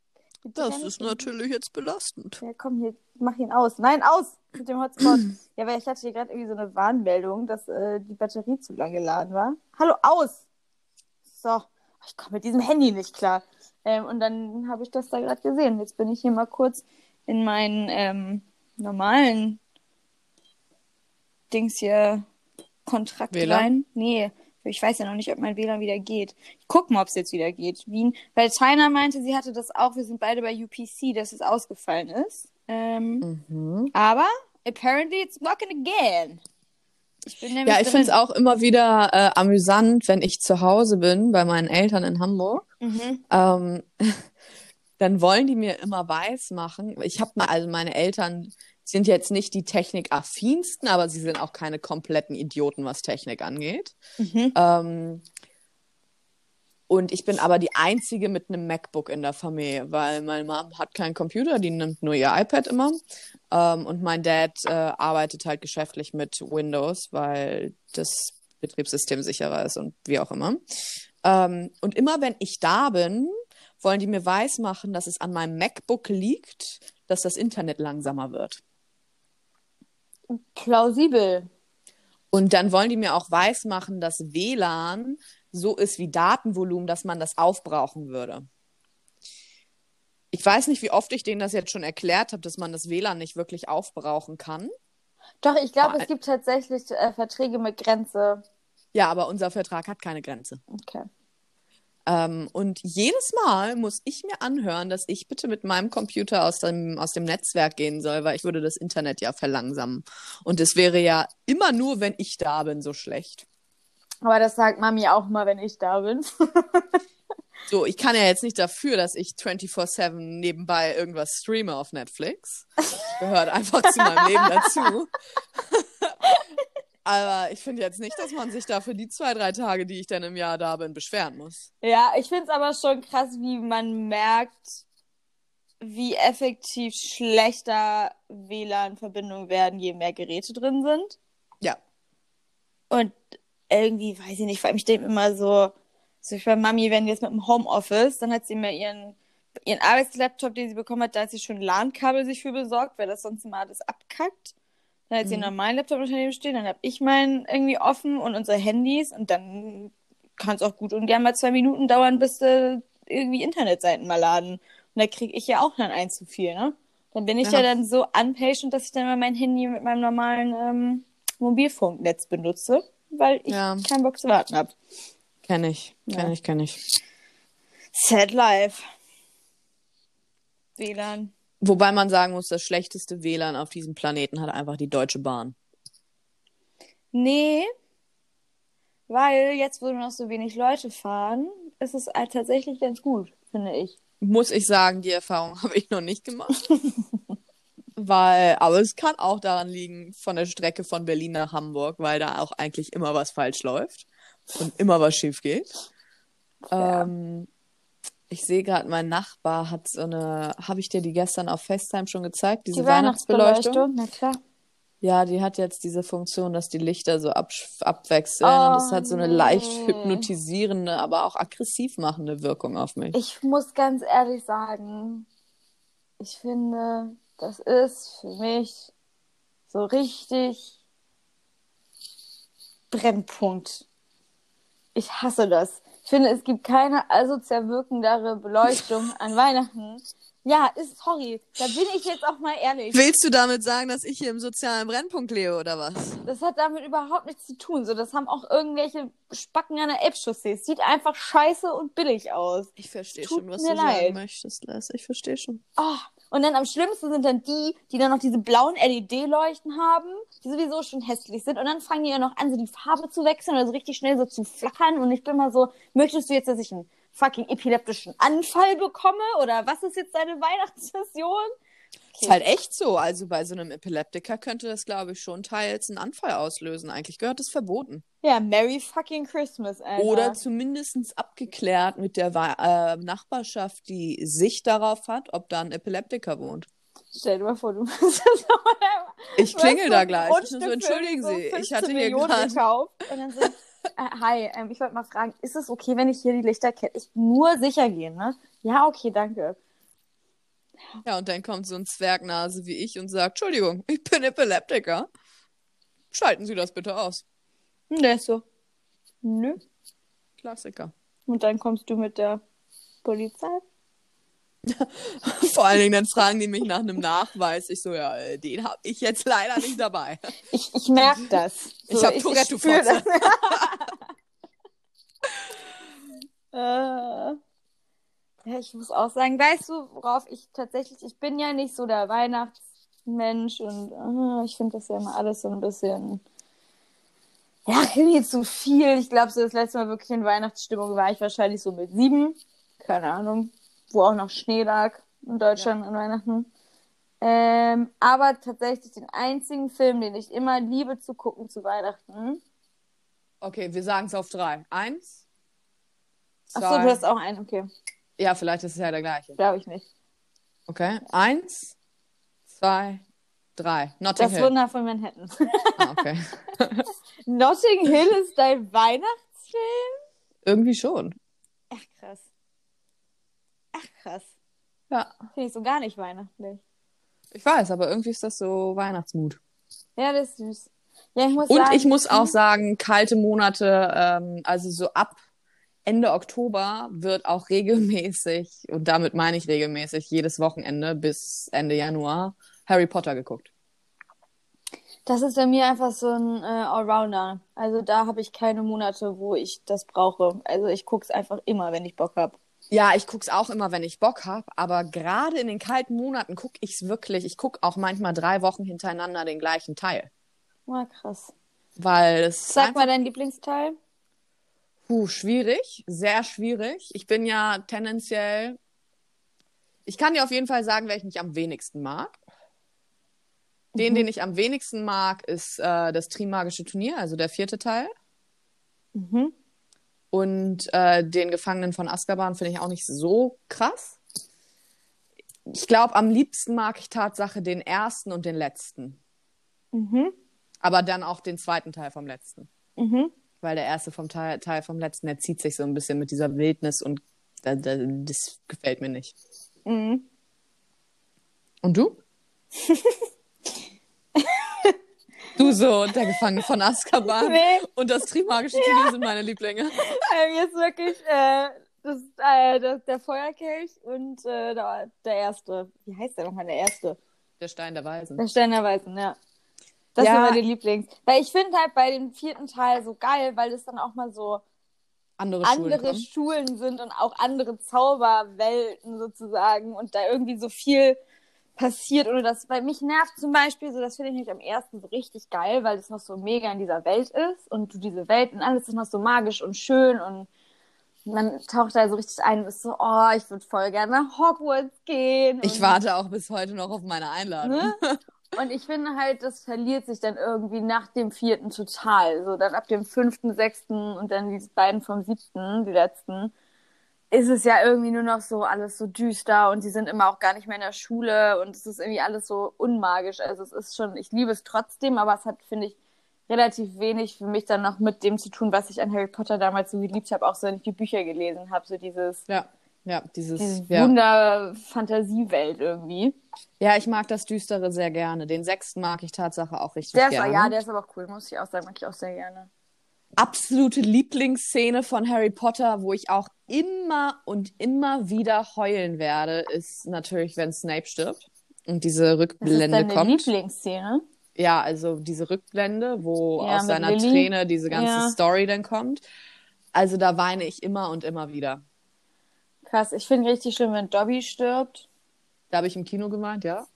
Das ist natürlich jetzt belastend. Ja, komm, hier, mach ihn aus. Nein, aus! Mit dem Hotspot. Ja, weil ich hatte hier gerade irgendwie so eine Warnmeldung, dass äh, die Batterie zu lang geladen war. Hallo, aus! So. Ich komme mit diesem Handy nicht klar. Ähm, und dann habe ich das da gerade gesehen. Jetzt bin ich hier mal kurz in meinen ähm, normalen Dings hier Kontrakt W L A N? Rein. Nee, ich weiß ja noch nicht, ob mein W L A N wieder geht. Ich guck mal, ob es jetzt wieder geht. Wien, weil China meinte, sie hatte das auch. Wir sind beide bei U P C, dass es ausgefallen ist. Ähm, mhm. Aber apparently it's working again. Ich bin ja, ich finde es auch immer wieder äh, amüsant, wenn ich zu Hause bin, bei meinen Eltern in Hamburg. Mhm. Ähm, dann wollen die mir immer weismachen. Ich habe mal, also meine Eltern sind jetzt nicht die technikaffinsten, aber sie sind auch keine kompletten Idioten, was Technik angeht. Mhm. Ähm, und ich bin aber die Einzige mit einem MacBook in der Familie, weil meine Mom hat keinen Computer, die nimmt nur ihr iPad immer. Um, und mein Dad äh, arbeitet halt geschäftlich mit Windows, weil das Betriebssystem sicherer ist und wie auch immer. Um, und immer wenn ich da bin, wollen die mir weismachen, dass es an meinem MacBook liegt, dass das Internet langsamer wird. Plausibel. Und dann wollen die mir auch weismachen, dass W L A N so ist wie Datenvolumen, dass man das aufbrauchen würde. Ich weiß nicht, wie oft ich denen das jetzt schon erklärt habe, dass man das W L A N nicht wirklich aufbrauchen kann. Doch, ich glaube, es gibt tatsächlich äh, Verträge mit Grenze. Ja, aber unser Vertrag hat keine Grenze. Okay. Ähm, und jedes Mal muss ich mir anhören, dass ich bitte mit meinem Computer aus dem, aus dem Netzwerk gehen soll, weil ich würde das Internet ja verlangsamen. Und es wäre ja immer nur, wenn ich da bin, so schlecht. Aber das sagt Mami auch mal, wenn ich da bin. So, ich kann ja jetzt nicht dafür, dass ich vierundzwanzig sieben nebenbei irgendwas streame auf Netflix. Das gehört einfach zu meinem Leben dazu. Aber ich finde jetzt nicht, dass man sich da für die zwei, drei Tage, die ich dann im Jahr da bin, beschweren muss. Ja, ich finde es aber schon krass, wie man merkt, wie effektiv schlechter W L A N-Verbindungen werden, je mehr Geräte drin sind. Ja. Und irgendwie, weiß ich nicht, vor allem ich denke immer so, so, ich war Mami, wenn jetzt mit dem Homeoffice, dann hat sie mir ihren, ihren Arbeitslaptop, den sie bekommen hat, da hat sie schon LAN-Kabel sich für besorgt, weil das sonst immer alles abkackt. Dann hat mhm. sie einen normalen Laptop daneben stehen, dann habe ich meinen irgendwie offen und unsere Handys und dann kann es auch gut und gern mal zwei Minuten dauern, bis äh, irgendwie Internetseiten mal laden. Und da kriege ich ja auch dann eins zu viel, ne? Dann bin ich ja, ja dann so unpatient, dass ich dann mal mein Handy mit meinem normalen ähm, Mobilfunknetz benutze, weil ich ja. keinen Bock zu warten habe. Kenn ich, kenn ja. ich, kenn ich. Sad life. W L A N. Wobei man sagen muss, das schlechteste W L A N auf diesem Planeten hat einfach die Deutsche Bahn. Nee, weil jetzt, wo noch so wenig Leute fahren, ist es tatsächlich ganz gut, finde ich. Muss ich sagen, die Erfahrung habe ich noch nicht gemacht. Weil, aber es kann auch daran liegen, von der Strecke von Berlin nach Hamburg, weil da auch eigentlich immer was falsch läuft. Und immer was schief geht. Ja. Ähm, ich sehe gerade, mein Nachbar hat so eine, habe ich dir die gestern auf FaceTime schon gezeigt? Diese die Weihnachtsbeleuchtung? Beleuchtung, na klar. Ja, die hat jetzt diese Funktion, dass die Lichter so ab, abwechseln. Oh, und das hat so eine nee. leicht hypnotisierende, aber auch aggressiv machende Wirkung auf mich. Ich muss ganz ehrlich sagen, ich finde, das ist für mich so richtig Brennpunkt. Ich hasse das. Ich finde, es gibt keine asozial wirkendere Beleuchtung an Weihnachten. Ja, ist sorry, da bin ich jetzt auch mal ehrlich. Willst du damit sagen, dass ich hier im sozialen Brennpunkt lebe, oder was? Das hat damit überhaupt nichts zu tun. So, das haben auch irgendwelche Spacken an der Elbchaussee. Es sieht einfach scheiße und billig aus. Ich verstehe schon, was du sagen möchtest, Lass. Ich verstehe schon. Oh, und dann am schlimmsten sind dann die, die dann noch diese blauen L E D-Leuchten haben, die sowieso schon hässlich sind. Und dann fangen die ja noch an, so die Farbe zu wechseln oder so richtig schnell so zu flackern. Und ich bin mal so, möchtest du jetzt, dass ich einen fucking epileptischen Anfall bekomme? Oder was ist jetzt deine Weihnachtsmission? Ist halt echt so. Also bei so einem Epileptiker könnte das, glaube ich, schon teils einen Anfall auslösen. Eigentlich gehört das verboten. Ja, Merry fucking Christmas, Alter. Oder zumindest abgeklärt mit der äh, Nachbarschaft, die Sicht darauf hat, ob da ein Epileptiker wohnt. Stell dir mal vor, du bist das nochmal. Ich klingel da gleich. Ich muss so, entschuldigen Sie, so ich hatte hier gerade gekauft. Und dann sind, äh, hi, ähm, ich wollte mal fragen, ist es okay, wenn ich hier die Lichter kenne? Ich nur sicher gehen, ne? Ja, okay, danke. Ja, und dann kommt so ein Zwergnase wie ich und sagt, Entschuldigung, ich bin Epileptiker. Schalten Sie das bitte aus. Ne, ist so. Nö. Klassiker. Und dann kommst du mit der Polizei. Vor allen Dingen, dann fragen die mich nach einem Nachweis. Ich so, ja, den habe ich jetzt leider nicht dabei. Ich, ich merke das. So, ich habe Tourette, ich das. äh, ja, ich muss auch sagen, weißt du, worauf ich tatsächlich, ich bin ja nicht so der Weihnachtsmensch und uh, ich finde das ja immer alles so ein bisschen, ja, nicht zu viel. Ich glaube, so das letzte Mal wirklich in Weihnachtsstimmung war ich wahrscheinlich so mit sieben. Keine Ahnung. Wo auch noch Schnee lag in Deutschland, ja, an Weihnachten. Ähm, aber tatsächlich den einzigen Film, den ich immer liebe zu gucken zu Weihnachten. Okay, wir sagen es auf drei. Eins. Zwei. Achso, du hast auch einen, okay. Ja, vielleicht ist es ja der gleiche. Glaube ich nicht. Okay, eins, zwei, drei. Notting Hill. Das Wunder von Manhattan. Ah, okay. Notting Hill ist dein Weihnachtsfilm? Irgendwie schon. Ach, krass. Ach, krass. Ja. Finde ich so gar nicht weihnachtlich. Ich weiß, aber irgendwie ist das so Weihnachtsmut. Ja, das ist süß. Ja, ich muss Und sagen, ich muss auch sagen, kalte Monate, ähm, also so ab Ende Oktober wird auch regelmäßig, und damit meine ich regelmäßig, jedes Wochenende bis Ende Januar Harry Potter geguckt. Das ist bei mir einfach so ein äh, Allrounder. Also da habe ich keine Monate, wo ich das brauche. Also ich gucke es einfach immer, wenn ich Bock habe. Ja, ich guck's auch immer, wenn ich Bock hab, aber gerade in den kalten Monaten guck ich's wirklich. Ich guck auch manchmal drei Wochen hintereinander den gleichen Teil. Na, krass. Weil es Sag einfach... mal deinen Lieblingsteil. Puh, schwierig, sehr schwierig. Ich bin ja tendenziell... Ich kann dir auf jeden Fall sagen, welchen ich am wenigsten mag. Mhm. Den, den ich am wenigsten mag, ist äh, das Trimagische Turnier, also der vierte Teil. Mhm. Und äh, den Gefangenen von Azkaban finde ich auch nicht so krass. Ich glaube, am liebsten mag ich Tatsache den ersten und den letzten. Mhm. Aber dann auch den zweiten Teil vom letzten. Mhm. Weil der erste vom Teil, Teil vom letzten, der zieht sich so ein bisschen mit dieser Wildnis und äh, das gefällt mir nicht. Mhm. Und du? Du so, der Gefangene von Azkaban, nee, und das Trimagische Turnier, ja, sind meine Lieblinge. Ähm, jetzt wirklich äh, das, äh, das, der Feuerkelch und äh, der, der Erste. Wie heißt der nochmal, der Erste? Der Stein der Weisen. Der Stein der Weisen, ja. Das ja. sind meine Lieblings. Weil ich finde halt bei dem vierten Teil so geil, weil es dann auch mal so andere, andere Schulen, Schulen sind und auch andere Zauberwelten sozusagen und da irgendwie so viel... passiert oder das, bei mich nervt zum Beispiel so, das finde ich nämlich am ersten so richtig geil, weil es noch so mega in dieser Welt ist und du diese Welt und alles ist noch so magisch und schön und man taucht da so richtig ein und ist so, oh, ich würde voll gerne nach Hogwarts gehen. Ich warte auch bis heute noch auf meine Einladung. Ne? Und ich finde halt, das verliert sich dann irgendwie nach dem vierten total, so dann ab dem fünften, sechsten und dann die beiden vom siebten, die letzten, ist es ja irgendwie nur noch so alles so düster und die sind immer auch gar nicht mehr in der Schule und es ist irgendwie alles so unmagisch. Also es ist schon, ich liebe es trotzdem, aber es hat, finde ich, relativ wenig für mich dann noch mit dem zu tun, was ich an Harry Potter damals so geliebt habe, auch so, wenn ich die Bücher gelesen habe, so dieses, ja, ja, dieses, dieses ja. Wunder-Fantasiewelt irgendwie. Ja, ich mag das Düstere sehr gerne. Den sechsten mag ich Tatsache auch richtig der gerne. Ist, ja, der ist aber auch cool, muss ich auch sagen, mag ich auch sehr gerne. Absolute Lieblingsszene von Harry Potter, wo ich auch immer und immer wieder heulen werde, ist natürlich, wenn Snape stirbt und diese Rückblende kommt. Das ist deine Lieblingsszene? Ja, also diese Rückblende, wo ja, aus seiner Lily. Träne diese ganze ja. Story dann kommt. Also da weine ich immer und immer wieder. Krass, ich finde richtig schlimm, wenn Dobby stirbt. Da habe ich im Kino geweint, ja.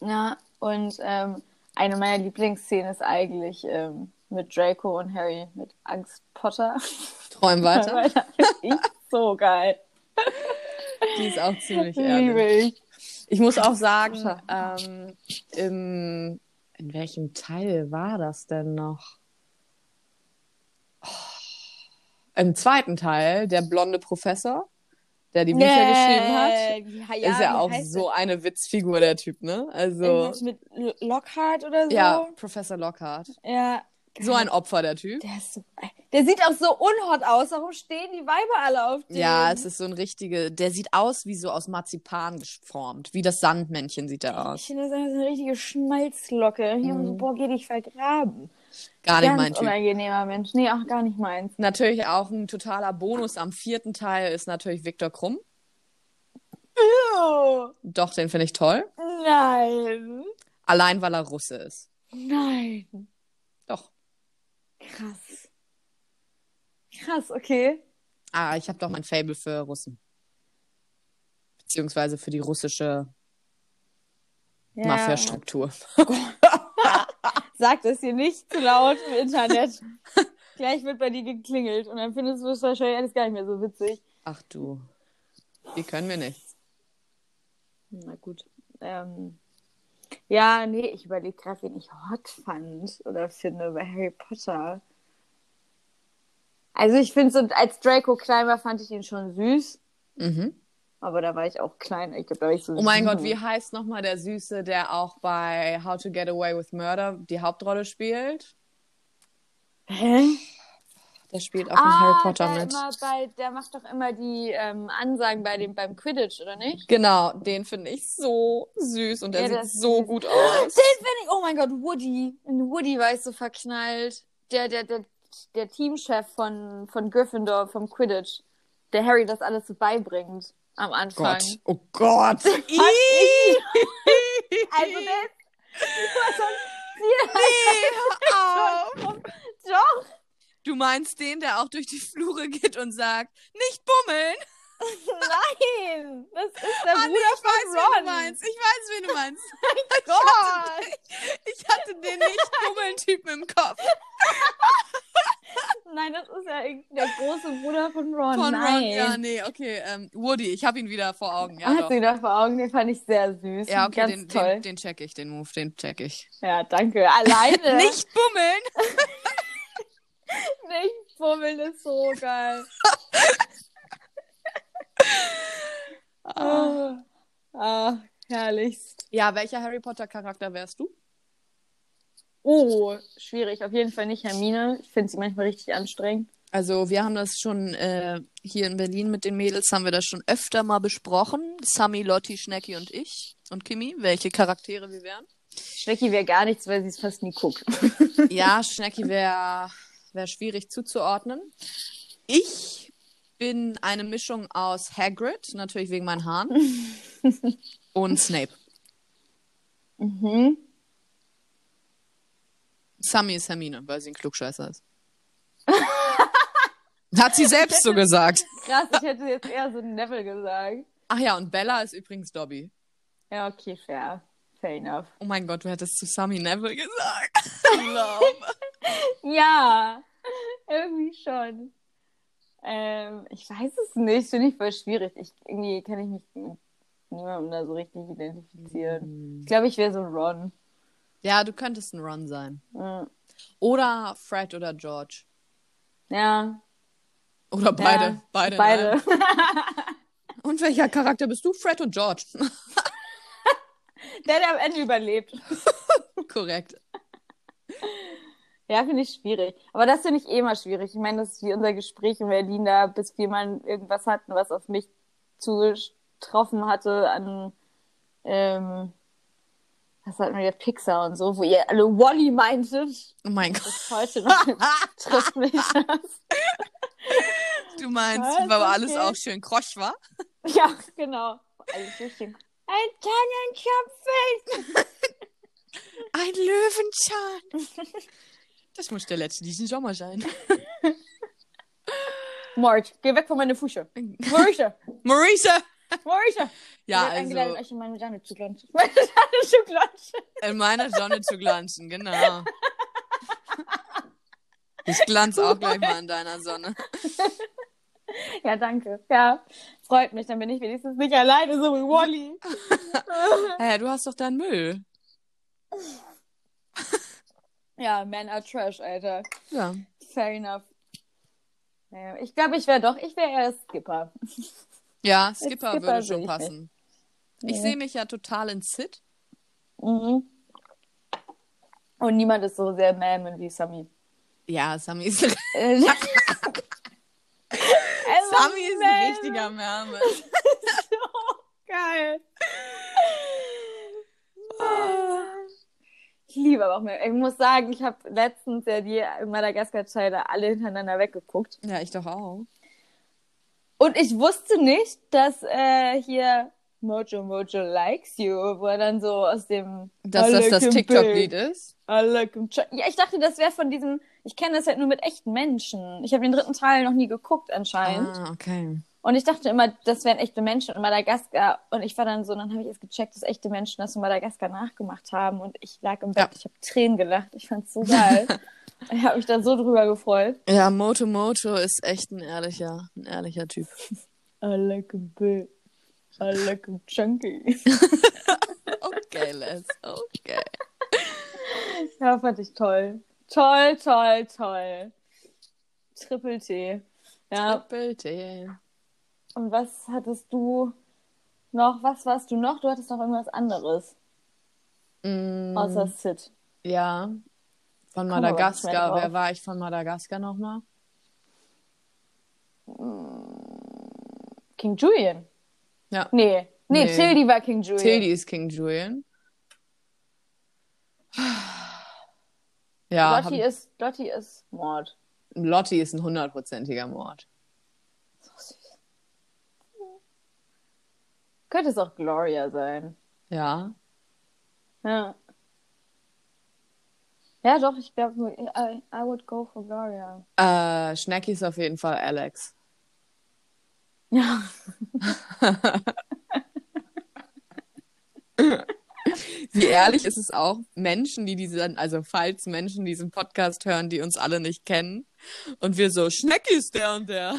Ja, und ähm, eine meiner Lieblingsszenen ist eigentlich... Ähm, mit Draco und Harry, mit Angst Potter. Träum weiter. So geil. Die ist auch ziemlich ärgerlich. Ich muss auch sagen, ähm, im, in welchem Teil war das denn noch? Oh, im zweiten Teil, der blonde Professor, der die Bücher nee. geschrieben hat, ja, ja, ist ja auch so das? eine Witzfigur, der Typ, ne? Also irgendwas mit Lockhart oder so? Ja, Professor Lockhart. Ja. So ein Opfer, der Typ. Der, ist so, der sieht auch so unhot aus. Warum stehen die Weiber alle auf dem? Ja, es ist so ein richtiger... Der sieht aus wie so aus Marzipan geformt. Wie das Sandmännchen sieht er aus. Ich finde, das ist eine richtige Schmalzlocke. Hier mm. so, boah, geh dich vergraben. Gar nicht Ganz mein Typ. Unangenehmer Mensch. Nee, auch gar nicht meins. Natürlich auch ein totaler Bonus am vierten Teil ist natürlich Viktor Krumm. Ew. Doch, den finde ich toll. Nein. Allein, weil er Russe ist. Nein. Doch. Krass. Krass, okay. Ah, ich habe doch mein Faible für Russen. Beziehungsweise für die russische ja. Mafia-Struktur. Sag das hier nicht zu laut im Internet. Gleich wird bei dir geklingelt und dann findest du es wahrscheinlich alles gar nicht mehr so witzig. Ach du, die können wir nichts. Na gut, ähm... ja, nee, ich überlege gerade, wen ich hot fand oder finde bei Harry Potter. Also ich finde, so als Draco klein war, fand ich ihn schon süß. Mhm. Aber da war ich auch klein. Ich glaub, da war ich so oh mein Gott, wie heißt nochmal der Süße, der auch bei How to Get Away with Murder die Hauptrolle spielt? Hä? Der spielt auch ah, in Harry Potter der mit. Immer bei, der macht doch immer die ähm, Ansagen bei dem, beim Quidditch, oder nicht? Genau, den finde ich so süß und der ja, sieht so gut aus. Den finde ich, oh mein Gott, Woody. In Woody war ich so verknallt. Der, der, der, der Teamchef von, von Gryffindor, vom Quidditch, der Harry das alles so beibringt am Anfang. Gott. Oh Gott! also der ist... Nee, hör auf! Doch! Du meinst den, der auch durch die Flure geht und sagt, nicht bummeln? Nein, das ist der Mann, Bruder ich von weiß, Ron. Du meinst. Ich weiß, wen du meinst. Ich hatte, den, ich hatte den Nicht-Bummeln-Typen im Kopf. Nein, das ist ja der große Bruder von Ron. Von Nein. Ron, ja, nee, okay. Ähm, Woody, ich habe ihn wieder vor Augen. Ja, Hast du ihn wieder vor Augen? Den fand ich sehr süß. Ja, okay, ganz den, toll. Den, den check ich, den Move, den check ich. Ja, danke. Alleine. Nicht bummeln. Nicht bummeln ist so geil. Ah, ah, herrlichst. Ja, welcher Harry Potter Charakter wärst du? Oh, schwierig. Auf jeden Fall nicht Hermine. Ich finde sie manchmal richtig anstrengend. Also wir haben das schon äh, hier in Berlin mit den Mädels, haben wir das schon öfter mal besprochen. Sami, Lotti, Schnecki und ich und Kimi, welche Charaktere wir wären. Schnecki wäre gar nichts, weil sie es fast nie guckt. Ja, Schnecki wäre... Wäre schwierig zuzuordnen. Ich bin eine Mischung aus Hagrid, natürlich wegen meinen Haaren, und Snape. Mhm. Sami ist Hermine, weil sie ein Klugscheißer ist. Hat sie selbst hätte, so gesagt. Krass, ich hätte jetzt eher so Neville gesagt. Ach ja, und Bella ist übrigens Dobby. Ja, okay, fair. Fair enough. Oh mein Gott, du hättest zu Sami Neville gesagt. Love. Ja, irgendwie schon. Ähm, ich weiß es nicht, finde ich voll schwierig. Ich, irgendwie kann ich mich mit niemandem da so richtig identifizieren. Ich glaube, ich wäre so Ron. Ja, du könntest ein Ron sein. Mhm. Oder Fred oder George. Ja. Oder beide. Ja, beide. Beide. Und welcher Charakter bist du? Fred und George. Der, der am Ende überlebt. Korrekt. Ja, finde ich schwierig. Aber das finde ich eh immer schwierig. Ich meine, das ist wie unser Gespräch in Berlin da, bis wir mal irgendwas hatten, was auf mich zugetroffen hatte an, ähm, was hatten wir, Pixar und so, wo ihr alle Wally meintet. Oh mein Gott. Das heute noch trifft mich das. Du meinst, ja, weil okay. alles auch schön krosch war? Ja, genau. Alles richtig. Ein Tannenschapfen! Ein Löwenzahn! Das muss der letzte diesen Sommer sein. Mord, geh weg von meinen Füßen. Maurice! Maurice! Maurice! Ja, also... Ich bin eingeladen, euch in meine Sonne zu glanzen. Meine Sonne zu glanzen. In meiner Sonne zu glanzen, genau. Ich glanze auch gleich mal in deiner Sonne. Ja, danke. Ja, freut mich. Dann bin ich wenigstens nicht alleine, so wie Wally. Naja, du hast doch deinen Müll. Ja, men are trash, Alter. Ja. Fair enough. Naja, ich glaube, ich wäre doch, ich wäre eher Skipper. Ja, Skipper, Skipper würde schon passen. Ich, ich sehe mich ja total in Sid. Mhm. Und niemand ist so sehr Mammon wie Sami. Ja, Sami ist... Sami ist Merman. Ein richtiger Merman. So geil. Oh. Ich liebe aber auch Merman. Ich muss sagen, ich habe letztens ja die Madagaskar-Teile alle hintereinander weggeguckt. Ja, ich doch auch. Und ich wusste nicht, dass äh, hier Mojo Mojo likes you, wo er dann so aus dem... Dass das das TikTok-Lied ist? Ja, ich dachte, das wäre von diesem... Ich kenne das halt nur mit echten Menschen. Ich habe den dritten Teil noch nie geguckt anscheinend. Ah, okay. Und ich dachte immer, das wären echte Menschen in Madagaskar. Und ich war dann so, dann habe ich erst gecheckt, dass echte Menschen das in Madagaskar nachgemacht haben. Und ich lag im Bett, ja. Ich habe Tränen gelacht. Ich fand's so geil. Ich habe mich da so drüber gefreut. Ja, Moto Moto ist echt ein ehrlicher, ein ehrlicher Typ. I like a bit. I like a chunky. Okay, Les. Okay. Ja, fand ich toll. Toll, toll, toll. Triple T. Ja. Triple T. Und was hattest du noch? Was warst du noch? Du hattest noch irgendwas anderes. Mm. Außer Sid. Ja. Von Madagaskar. Wer war ich von Madagaskar nochmal? King Julian. Ja. Nee. Nee, nee. Tildi war King Julian. Tildi ist King Julian. Ja, Lotti, hab... ist, Lotti ist Mord. Lotti ist ein hundertprozentiger Mord. So süß. Könnte es auch Gloria sein. Ja. Ja. Ja, doch, ich glaube, I, I would go for Gloria. Äh, Schnecki ist auf jeden Fall Alex. Ja. Wie ehrlich ist es auch, Menschen, die diesen, also falls Menschen diesen Podcast hören, die uns alle nicht kennen und wir so, Schnecki ist der und der.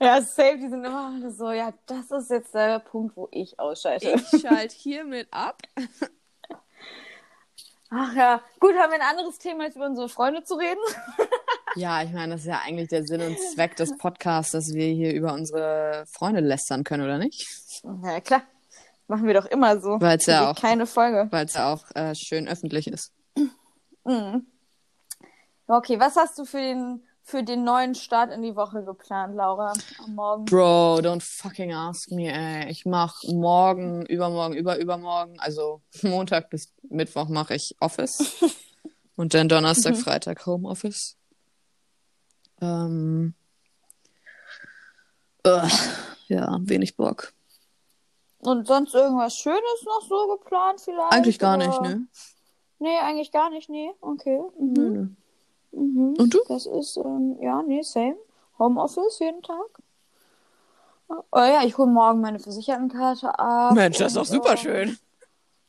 Ja, safe, die sind immer so, ja, das ist jetzt der Punkt, wo ich ausschalte. Ich schalte hiermit ab. Ach ja, gut, haben wir ein anderes Thema, als über unsere Freunde zu reden? Ja, ich meine, das ist ja eigentlich der Sinn und Zweck des Podcasts, dass wir hier über unsere Freunde lästern können, oder nicht? Na klar. Machen wir doch immer so. Weil es ja auch keine Folge. Weil es ja auch äh, schön öffentlich ist. Mhm. Okay, was hast du für den, für den neuen Start in die Woche geplant, Laura? Am Morgen? Bro, don't fucking ask me, ey. Ich mach morgen, übermorgen, über, übermorgen, also Montag bis Mittwoch mache ich Office. Und dann Donnerstag, mhm. Freitag Homeoffice. Ähm. Ugh. Ja, wenig Bock. Und sonst irgendwas Schönes noch so geplant vielleicht? Eigentlich gar oder? Nicht, ne? Nee, eigentlich gar nicht, nee. Okay. Mhm. Mhm. Mhm. Und du? Das ist, ähm, ja, nee, same. Homeoffice jeden Tag. Oh ja, ich hole morgen meine Versichertenkarte ab. Mensch, das ist doch super ähm, schön.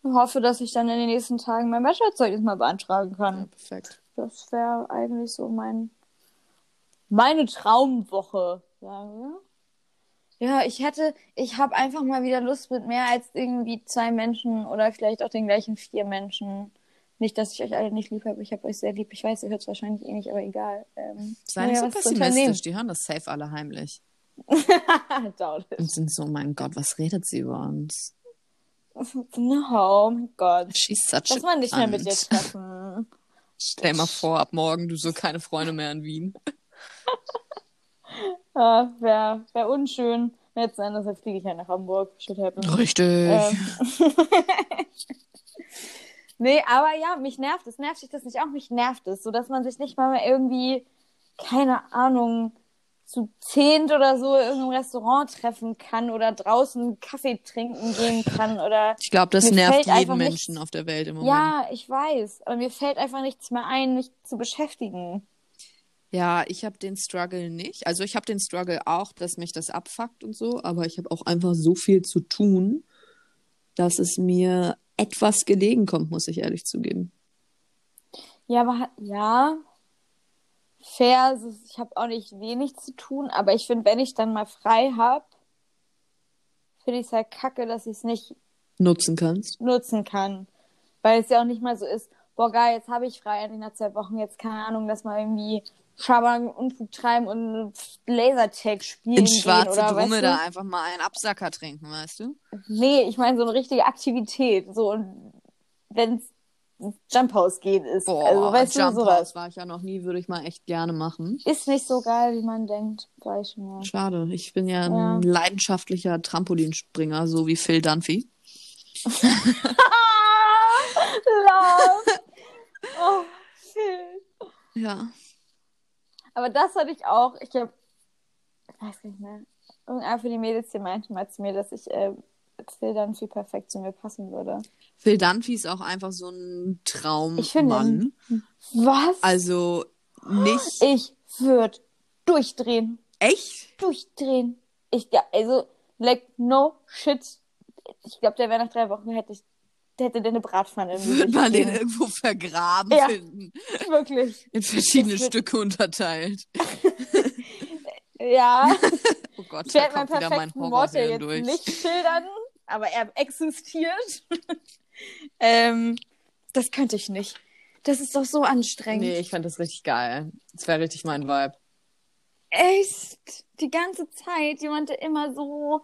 Ich hoffe, dass ich dann in den nächsten Tagen mein Bachelorzeugnis mal beantragen kann. Ja, perfekt. Das wäre eigentlich so mein meine Traumwoche, sagen wir. Ja, ich hätte, ich habe einfach mal wieder Lust mit mehr als irgendwie zwei Menschen oder vielleicht auch den gleichen vier Menschen. Nicht, dass ich euch alle nicht lieb habe, ich habe euch sehr lieb. Ich weiß, ihr hört es wahrscheinlich eh nicht, aber egal. Ähm, Sei nicht so pessimistisch, die hören das safe alle heimlich. Und sind so, mein Gott, was redet sie über uns? No, oh mein Gott. She's such Lass man nicht mehr mit dir treffen. Stell mal vor, ab morgen du so keine Freunde mehr in Wien. Ja, wäre wär unschön. Letzten Endes, jetzt fliege ich ja nach Hamburg. Shit happens. Richtig. Ähm. Nee, aber ja, mich nervt es. Nervt dich das nicht auch? Mich nervt es, sodass man sich nicht mal mehr irgendwie, keine Ahnung, zu zehnt oder so in irgendeinem Restaurant treffen kann oder draußen Kaffee trinken gehen kann oder... Ich glaube, das nervt jeden Menschen nichts... auf der Welt im Moment. Ja, ich weiß. Aber mir fällt einfach nichts mehr ein, mich zu beschäftigen. Ja, ich habe den Struggle nicht. Also ich habe den Struggle auch, dass mich das abfuckt und so, aber ich habe auch einfach so viel zu tun, dass es mir etwas gelegen kommt, muss ich ehrlich zugeben. Ja, aber ja, fair, ich habe auch nicht wenig zu tun, aber ich finde, wenn ich dann mal frei habe, finde ich es halt kacke, dass ich es nicht nutzen kannst. Nutzen kann. Weil es ja auch nicht mal so ist, boah geil, jetzt habe ich frei, endlich nach zwei Wochen, jetzt keine Ahnung, dass mal irgendwie Schabern Unfug treiben und Lasertag spielen in schwarze gehen, oder Dromedar, weißt du? Einfach mal einen Absacker trinken, weißt du? Nee, ich meine so eine richtige Aktivität, so und wenn's Jump House geht ist. Boah, also, weißt Jump du, sowas. House war ich ja noch nie, würde ich mal echt gerne machen. Ist nicht so geil, wie man denkt. War ich schon mal. Schade, ich bin ja, ja ein leidenschaftlicher Trampolinspringer, so wie Phil Dunphy. Love. Oh, Phil. Ja. Aber das hatte ich auch, ich habe, ich weiß nicht mehr, irgendeiner für die Mädels, die meinte mal zu mir, dass ich äh, Phil Dunphy perfekt zu mir passen würde. Phil Dunphy ist auch einfach so ein Traummann. Ich finde, was? Also nicht... Ich würde durchdrehen. Echt? Durchdrehen. Ich, also, like, no shit. Ich glaube, der wäre nach drei Wochen, hätte ich, hätte der eine Bratpfanne im Würde man gehen. Den irgendwo vergraben ja, finden. Wirklich. In verschiedene ich Stücke würd... unterteilt. Ja. Oh Gott, ich werde meinen perfekten Worte jetzt durch. Nicht schildern, aber er existiert. ähm, das könnte ich nicht. Das ist doch so anstrengend. Nee, ich fand das richtig geil. Das wäre richtig mein Vibe. Echt? Die ganze Zeit. Jemand, der immer so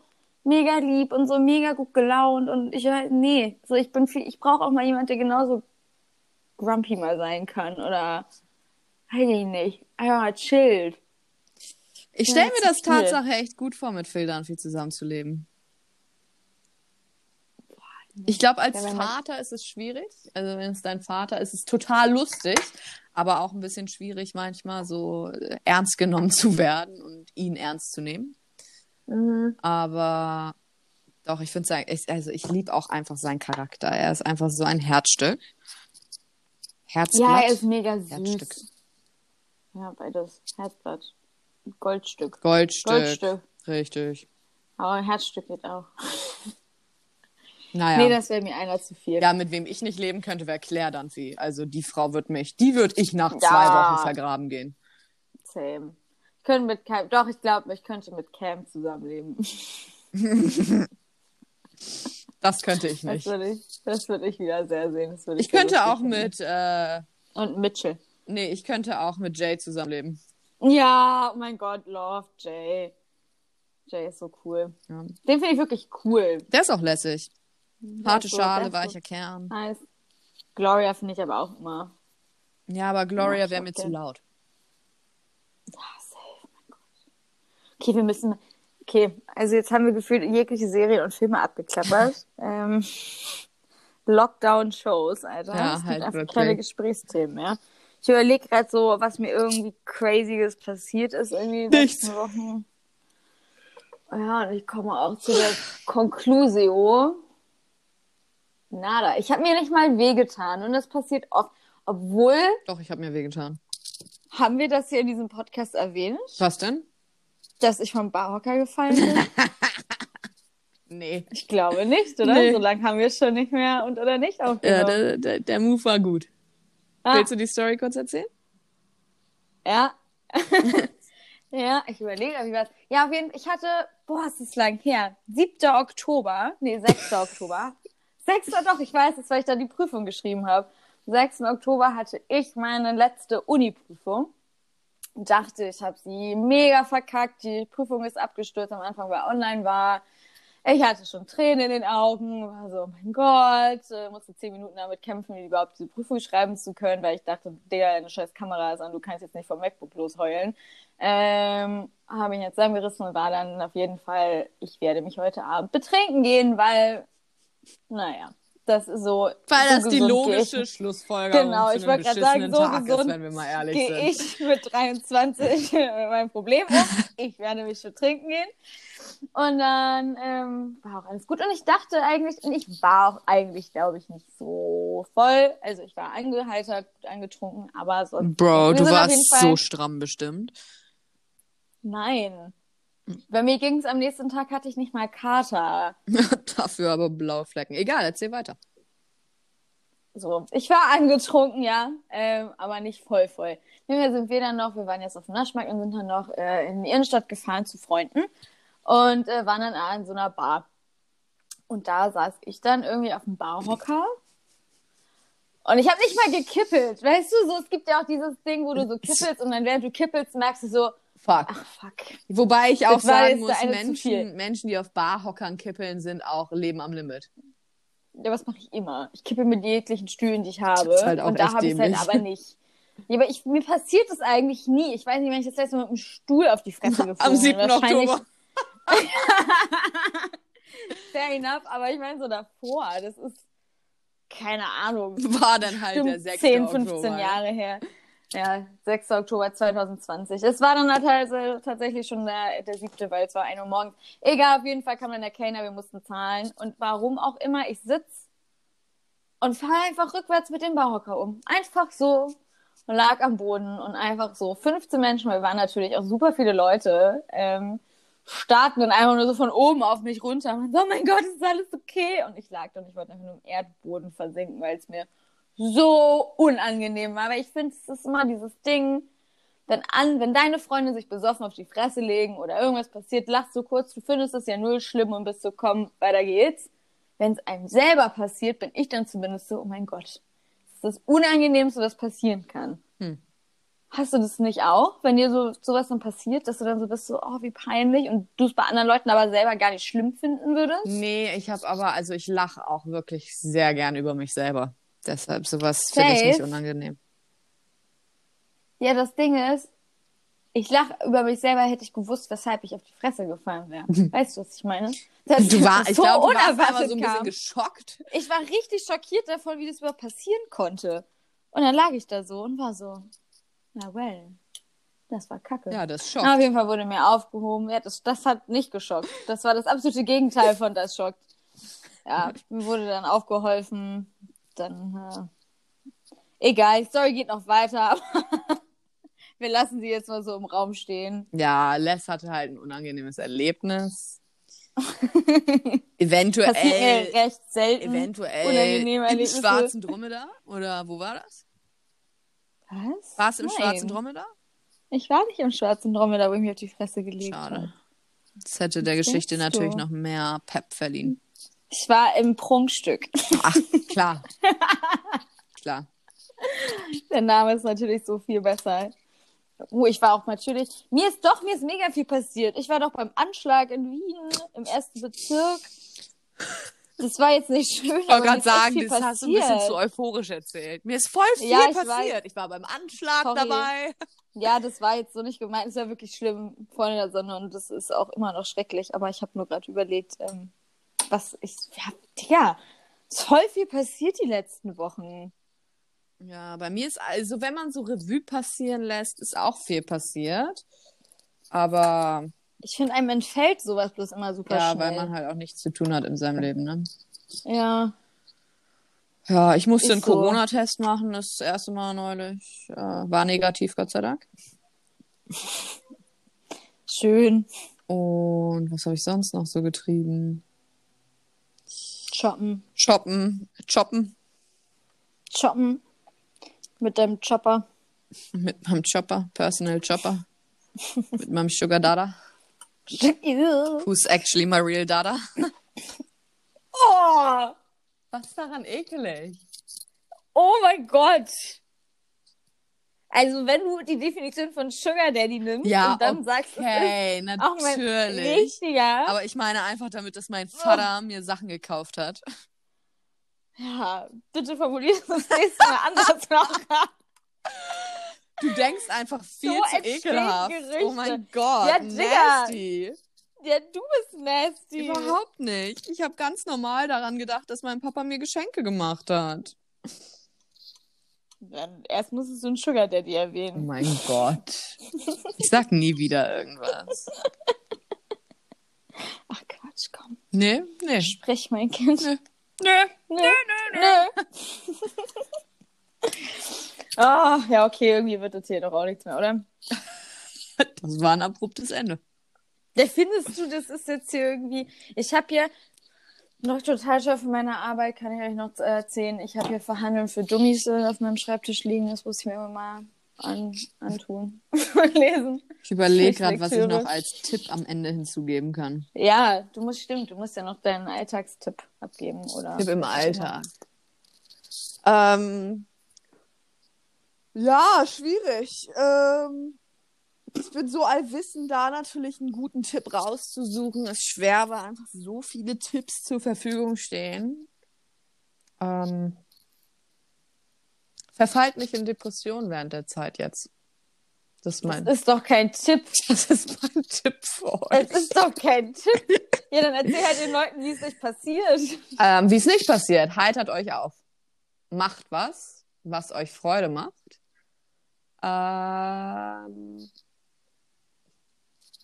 mega lieb und so mega gut gelaunt und ich, nee, so ich bin viel, ich brauche auch mal jemanden, der genauso grumpy mal sein kann oder, weiß ich nicht, einfach mal chillt. Ich stelle mir das Tatsache echt gut vor, mit Phil Dunphy zusammenzuleben. Ich glaube, als Vater ist es schwierig, also wenn es dein Vater ist, ist es total lustig, aber auch ein bisschen schwierig manchmal so ernst genommen zu werden und ihn ernst zu nehmen. Mhm. Aber doch, ich finde es, also ich liebe auch einfach seinen Charakter. Er ist einfach so ein Herzstück. Herzblatt. Ja, er ist mega süß. Herzstück. Ja, beides. Herzblatt. Goldstück. Goldstück. Goldstück. Richtig. Aber ein Herzstück geht auch. Naja. Nee, das wäre mir einer zu viel. Ja, mit wem ich nicht leben könnte, wäre Claire Dunphy. Also die Frau wird mich, die würde ich nach ja. zwei Wochen vergraben gehen. Same. Können mit Cam, doch, ich glaube, ich könnte mit Cam zusammenleben. Das könnte ich nicht. Das würde ich, das würde ich wieder sehr sehen. Das würde ich ich könnte auch finden. Mit... Äh, und Mitchell. Nee, ich könnte auch mit Jay zusammenleben. Ja, oh mein Gott, love Jay. Jay ist so cool. Ja. Den finde ich wirklich cool. Der ist auch lässig. Harte so, Schale, weicher so Kern. Heiß. Gloria finde ich aber auch immer. Ja, aber Gloria wäre mir zu laut. Ja. Okay, wir müssen... Okay, also jetzt haben wir gefühlt jegliche Serien und Filme abgeklappert. ähm, Lockdown-Shows, Alter. Ja, das halt sind einfach keine Gesprächsthemen, ja. Ich überlege gerade so, was mir irgendwie Crazyes passiert ist. Irgendwie nichts. In den letzten Wochen. Ja, und ich komme auch zu der Conclusio. Nada. Ich habe mir nicht mal wehgetan. Und das passiert oft. Obwohl... Doch, ich habe mir wehgetan. Haben wir das hier in diesem Podcast erwähnt? Was denn? Dass ich vom Barhocker gefallen bin? Nee. Ich glaube nicht, oder? Nee. So lange haben wir es schon nicht mehr und oder nicht aufgenommen. Ja, der, der, der Move war gut. Ah. Willst du die Story kurz erzählen? Ja. Ja, ich überlege, ob ich was... Ja, auf jeden Fall, ich hatte... Boah, es ist lang her. siebter Oktober. Nee, sechster Oktober. sechster doch, ich weiß es, weil ich da die Prüfung geschrieben habe. Am sechsten Oktober hatte ich meine letzte Uni-Prüfung. Dachte, ich habe sie mega verkackt, die Prüfung ist abgestürzt am Anfang, weil online war. Ich hatte schon Tränen in den Augen, war so, oh mein Gott, musste zehn Minuten damit kämpfen, überhaupt diese Prüfung schreiben zu können, weil ich dachte, Digga, deine scheiß Kamera ist an, du kannst jetzt nicht vom MacBook losheulen. Ähm, habe mich jetzt zusammengerissen und war dann auf jeden Fall, ich werde mich heute Abend betrinken gehen, weil, naja. Das ist so, weil so das die logische geht. Schlussfolgerung genau, zu einem beschissenen sagen, so Tag ist, wenn wir mal ehrlich sind. Genau, ich mit dreiundzwanzig mit meinem Problem um. Ich werde mich schon trinken gehen. Und dann ähm, war auch alles gut. Und ich dachte eigentlich, und ich war auch eigentlich, glaube ich, nicht so voll. Also ich war angeheitert, gut angetrunken, aber sonst... Bro, du warst Fall... so stramm bestimmt. Nein. Bei mir ging es am nächsten Tag, hatte ich nicht mal Kater. Dafür aber blaue Flecken. Egal, erzähl weiter. So, ich war angetrunken, ja, ähm, aber nicht voll voll. Wir sind wir dann noch, wir waren jetzt auf dem Naschmarkt und sind dann noch äh, in die Innenstadt gefahren zu Freunden und äh, waren dann an so einer Bar. Und da saß ich dann irgendwie auf dem Barhocker und ich habe nicht mal gekippelt, weißt du, so, es gibt ja auch dieses Ding, wo du so kippelst und dann während du kippelst, merkst du so, fuck. Ach, fuck. Wobei ich auch das sagen muss, Menschen, Menschen, die auf Barhockern kippeln, sind auch Leben am Limit. Ja, was mache ich immer? Ich kippe mit jeglichen Stühlen, die ich habe. Das ist halt auch und da habe ich es halt aber nicht. Ja, aber ich, mir passiert das eigentlich nie. Ich weiß nicht, wenn ich das letzte Mal mit einem Stuhl auf die Fresse geflogen bin. Am siebten Oktober. Fair enough, aber ich meine so davor, das ist, keine Ahnung. War dann halt der sechste zehn, fünfzehn Oktober. Jahre her. Ja, sechster Oktober zweitausendzwanzig. Es war dann halt tatsächlich schon der, der siebte, weil es war ein Uhr morgens. Egal, auf jeden Fall kam dann der Kellner, wir mussten zahlen. Und warum auch immer, ich sitz und fahre einfach rückwärts mit dem Barhocker um. Einfach so. Und lag am Boden und einfach so. fünfzehn Menschen, weil wir waren natürlich auch super viele Leute, ähm, starten und einfach nur so von oben auf mich runter. Und oh mein Gott, ist alles okay? Und ich lag dann, ich wollte einfach nur im Erdboden versinken, weil es mir so unangenehm war. Aber ich finde, es ist immer dieses Ding, wenn, an, wenn deine Freunde sich besoffen auf die Fresse legen oder irgendwas passiert, lachst so kurz, du findest es ja null schlimm und bist so, komm, weiter geht's. Wenn es einem selber passiert, bin ich dann zumindest so, oh mein Gott, das ist das Unangenehmste, was passieren kann. Hm. Hast du das nicht auch, wenn dir so sowas dann passiert, dass du dann so bist, so, oh, wie peinlich und du es bei anderen Leuten aber selber gar nicht schlimm finden würdest? Nee, ich habe aber, also ich lache auch wirklich sehr gern über mich selber. Deshalb, sowas finde ich nicht unangenehm. Ja, das Ding ist, ich lache über mich selber, hätte ich gewusst, weshalb ich auf die Fresse gefallen wäre. Weißt du, was ich meine? Das, du war, das ich so glaube, du warst aber so ein bisschen kam. geschockt. Ich war richtig schockiert davon, wie das überhaupt passieren konnte. Und dann lag ich da so und war so, na well, das war kacke. Ja, das schockt. Na, auf jeden Fall wurde mir aufgehoben. Ja, das, das hat nicht geschockt. Das war das absolute Gegenteil von das schockt. Ja, mir wurde dann aufgeholfen. Dann, äh, egal, die Story geht noch weiter, aber wir lassen sie jetzt mal so im Raum stehen. Ja, Les hatte halt ein unangenehmes Erlebnis. eventuell Passiert mir recht selten. Eventuell im Schwarzen Dromedar, oder wo war das? Was? Warst du im Nein. Schwarzen Dromedar? Ich war nicht im Schwarzen Dromedar, wo ich mich auf die Fresse gelegt habe. Schade. Das hätte der Was Geschichte natürlich du? noch mehr Pep verliehen. Ich war im Prunkstück. Ach, klar. Klar. Der Name ist natürlich so viel besser. Oh, ich war auch natürlich... Mir ist doch, mir ist mega viel passiert. Ich war doch beim Anschlag in Wien, im ersten Bezirk. Das war jetzt nicht schön, ich aber mir ist sagen, viel passiert. Ich wollte gerade sagen, das hast du ein bisschen zu euphorisch erzählt. Mir ist voll viel ja, ich passiert. War, ich war beim Anschlag sorry. dabei. Ja, das war jetzt so nicht gemeint. Es war wirklich schlimm, vor der Sonne. Und das ist auch immer noch schrecklich. Aber ich habe nur gerade überlegt... Ähm, Was ich, ja, Digga, es ist voll viel passiert die letzten Wochen. Ja, bei mir ist, also wenn man so Revue passieren lässt, ist auch viel passiert. Aber... Ich finde, einem entfällt sowas bloß immer super ja, schnell. Ja, weil man halt auch nichts zu tun hat in seinem Leben, ne? Ja. Ja, ich musste ist einen so. Corona-Test machen, das erste Mal neulich. Äh, war negativ, Gott sei Dank. Schön. Und was habe ich sonst noch so getrieben? Shoppen. Shoppen. Shoppen. Shoppen. Mit deinem Chopper. Mit meinem Chopper. Personal Chopper. Mit meinem Sugar Dada. Who's actually my real Dada. Oh! Was ist daran ekelig? Oh mein Gott! Also wenn du die Definition von Sugar Daddy nimmst ja, und dann okay, sagst, okay, natürlich. Auch mein richtiger. Aber ich meine einfach damit, dass mein Vater oh. mir Sachen gekauft hat. Ja, bitte formulier das nächste Mal anders noch. Du denkst einfach viel so zu ekelhaft. Gerüchte. Oh mein Gott, ja, nasty. Ja, du bist nasty. Überhaupt nicht. Ich habe ganz normal daran gedacht, dass mein Papa mir Geschenke gemacht hat. Dann erst musstest du einen Sugar Daddy erwähnen. Oh mein Gott. Ich sag nie wieder irgendwas. Ach Quatsch, komm. Nee, nee. Sprich, mein Kind. Nee, nee, nee, nee. nee, nee. Ah, ja, okay, irgendwie wird das hier doch auch nichts mehr, oder? Das war ein abruptes Ende. Da findest du, das ist jetzt hier irgendwie... Ich hab ja... Noch total schön von meiner Arbeit, kann ich euch noch erzählen. Ich habe hier Verhandeln für Dummies auf meinem Schreibtisch liegen. Das muss ich mir immer mal an, antun und lesen. Ich überlege gerade, was ich noch als Tipp am Ende hinzugeben kann. Ja, du musst, stimmt, du musst ja noch deinen Alltagstipp abgeben, oder? Tipp im Alltag. Ähm, ja, schwierig. Ähm, ich bin so allwissend, da natürlich einen guten Tipp rauszusuchen. Es ist schwer, weil einfach so viele Tipps zur Verfügung stehen. Ähm, verfallt nicht in Depressionen während der Zeit jetzt. Das, mein... das ist doch kein Tipp. Das ist mein Tipp für euch. Das ist doch kein Tipp. Ja, dann erzähl halt den Leuten, wie es nicht passiert. Ähm, wie es nicht passiert. Heitert euch auf. Macht was, was euch Freude macht. Ähm,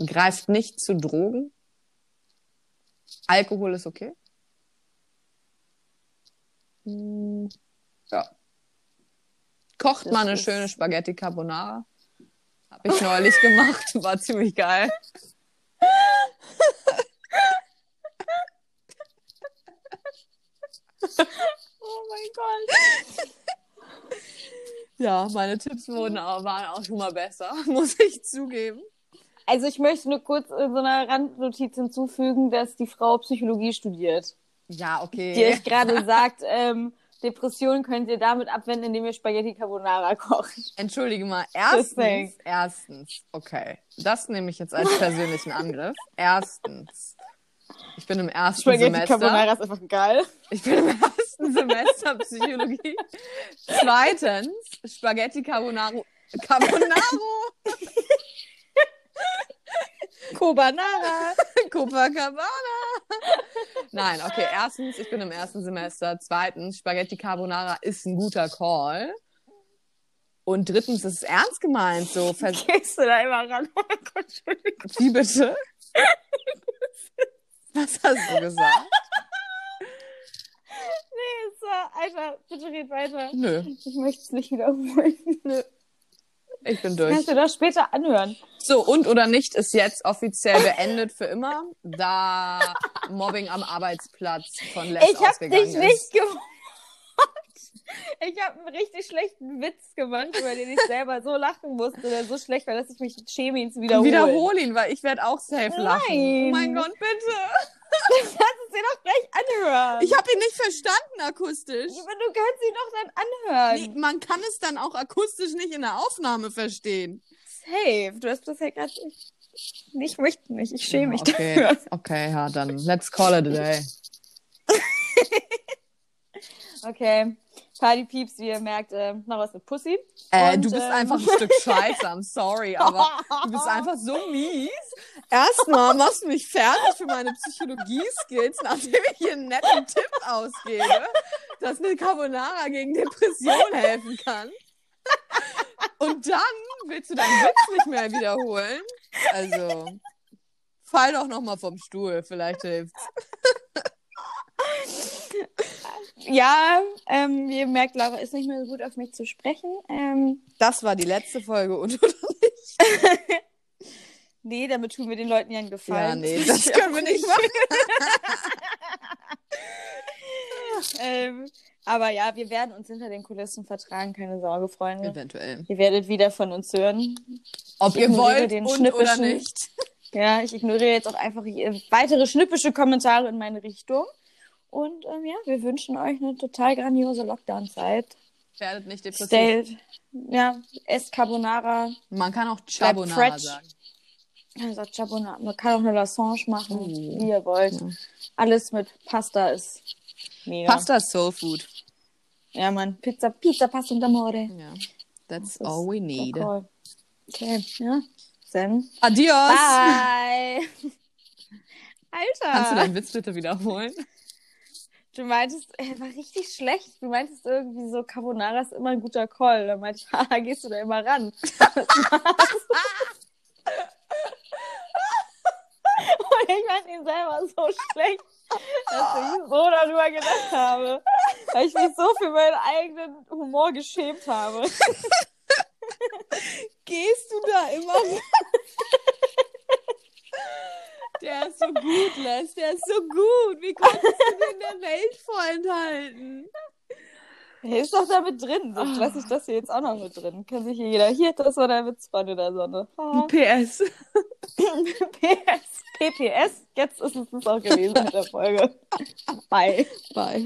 greift nicht zu Drogen. Alkohol ist okay. Hm, ja. Kocht das mal eine schöne Spaghetti Carbonara. Habe ich neulich gemacht. War ziemlich geil. Oh mein Gott. Ja, meine Tipps wurden auch, waren auch schon mal besser, muss ich zugeben. Also ich möchte nur kurz so eine Randnotiz hinzufügen, dass die Frau Psychologie studiert. Ja, okay. Die euch gerade sagt, ähm, Depressionen könnt ihr damit abwenden, indem ihr Spaghetti Carbonara kocht. Entschuldige mal, erstens, erstens, okay, das nehme ich jetzt als persönlichen Angriff. Erstens, ich bin im ersten Spaghetti Semester. Spaghetti Carbonara ist einfach geil. Ich bin im ersten Semester Psychologie. Zweitens, Spaghetti Carbonaro. Carbonaro! Cobanara! Copacabana! Nein, okay, erstens, ich bin im ersten Semester. Zweitens, Spaghetti Carbonara ist ein guter Call. Und drittens, das ist ernst gemeint. So vers- Gehst du da immer ran? Oh Gott, Entschuldigung. Wie bitte? Was hast du gesagt? Nee, es war einfach, bitte red weiter. Nö. Ich möchte es nicht wiederholen. Nö. Ich bin durch. Das kannst du das später anhören. So, und oder nicht ist jetzt offiziell beendet für immer, da Mobbing am Arbeitsplatz von Les ausgegangen ist. Ich hab dich nicht gewollt. Ich habe einen richtig schlechten Witz gemacht, über den ich selber so lachen musste, der so schlecht war, dass ich mich schäme, ihn zu wiederholen. Wiederhol ihn, weil ich werde auch safe lachen. Nein. Oh mein Gott, bitte. Lass es dir doch gleich anhören. Ich habe ihn nicht verstanden akustisch. Aber du kannst ihn doch dann anhören. Nee, man kann es dann auch akustisch nicht in der Aufnahme verstehen. Safe. Du hast das ja gerade nicht... Ich möchte nicht, ich schäme mich okay. dafür. Okay, ja, dann let's call it a day. Okay. Party Pieps, wie ihr merkt, äh, noch was mit Pussy. Äh, und, du bist ähm... einfach ein Stück Scheiße, I'm sorry, aber du bist einfach so mies. Erstmal machst du mich fertig für meine Psychologie-Skills, nachdem ich hier einen netten Tipp ausgebe, dass eine Carbonara gegen Depression helfen kann. Und dann willst du deinen Witz nicht mehr wiederholen. Also, fall doch nochmal vom Stuhl, vielleicht hilft's. Ja, ähm, ihr merkt, Laura ist nicht mehr so gut auf mich zu sprechen. Ähm, das war die letzte Folge, und oder nicht? Nee, damit tun wir den Leuten ja einen Gefallen. Ja, nee, das können wir nicht machen. ähm, aber ja, wir werden uns hinter den Kulissen vertragen, keine Sorge, Freunde. Eventuell. Ihr werdet wieder von uns hören. Ob ich ihr wollt und oder nicht. Ja, ich ignoriere jetzt auch einfach weitere schnippische Kommentare in meine Richtung. Und ähm, ja, wir wünschen euch eine total grandiose Lockdown-Zeit. Werdet nicht depressiv. Stayed, ja, esst Carbonara. Man kann auch Carbonara sagen. Man kann auch Carbonara. Man kann auch eine Lasagne machen, oh, wie ihr wollt. Ja. Alles mit Pasta ist mega. Pasta ist Soul Food. Ja, man. Pizza, Pizza, Pasta und Amore. Yeah. That's das all we need. So okay, ja. Dann. Adios. Bye. Alter. Kannst du deinen Witz bitte wiederholen? Du meintest, er war richtig schlecht. Du meintest irgendwie so, Carbonara ist immer ein guter Call. Da meinte ich, haha, gehst du da immer ran. Und ich fand ihn selber so schlecht, dass ich so darüber gedacht habe. Weil ich mich so für meinen eigenen Humor geschämt habe. Gehst du da immer ran? Der ist so gut, Les. Der ist so gut. Wie konntest du den Geld vorenthalten. Er ist doch da mit drin, sonst lasse ich das hier jetzt auch noch mit drin. Kann sich hier jeder, hier, das war der Witzband in der Sonne. Ah. P S. P S. P P S, jetzt ist es das auch gewesen mit der Folge. Bye. Bye.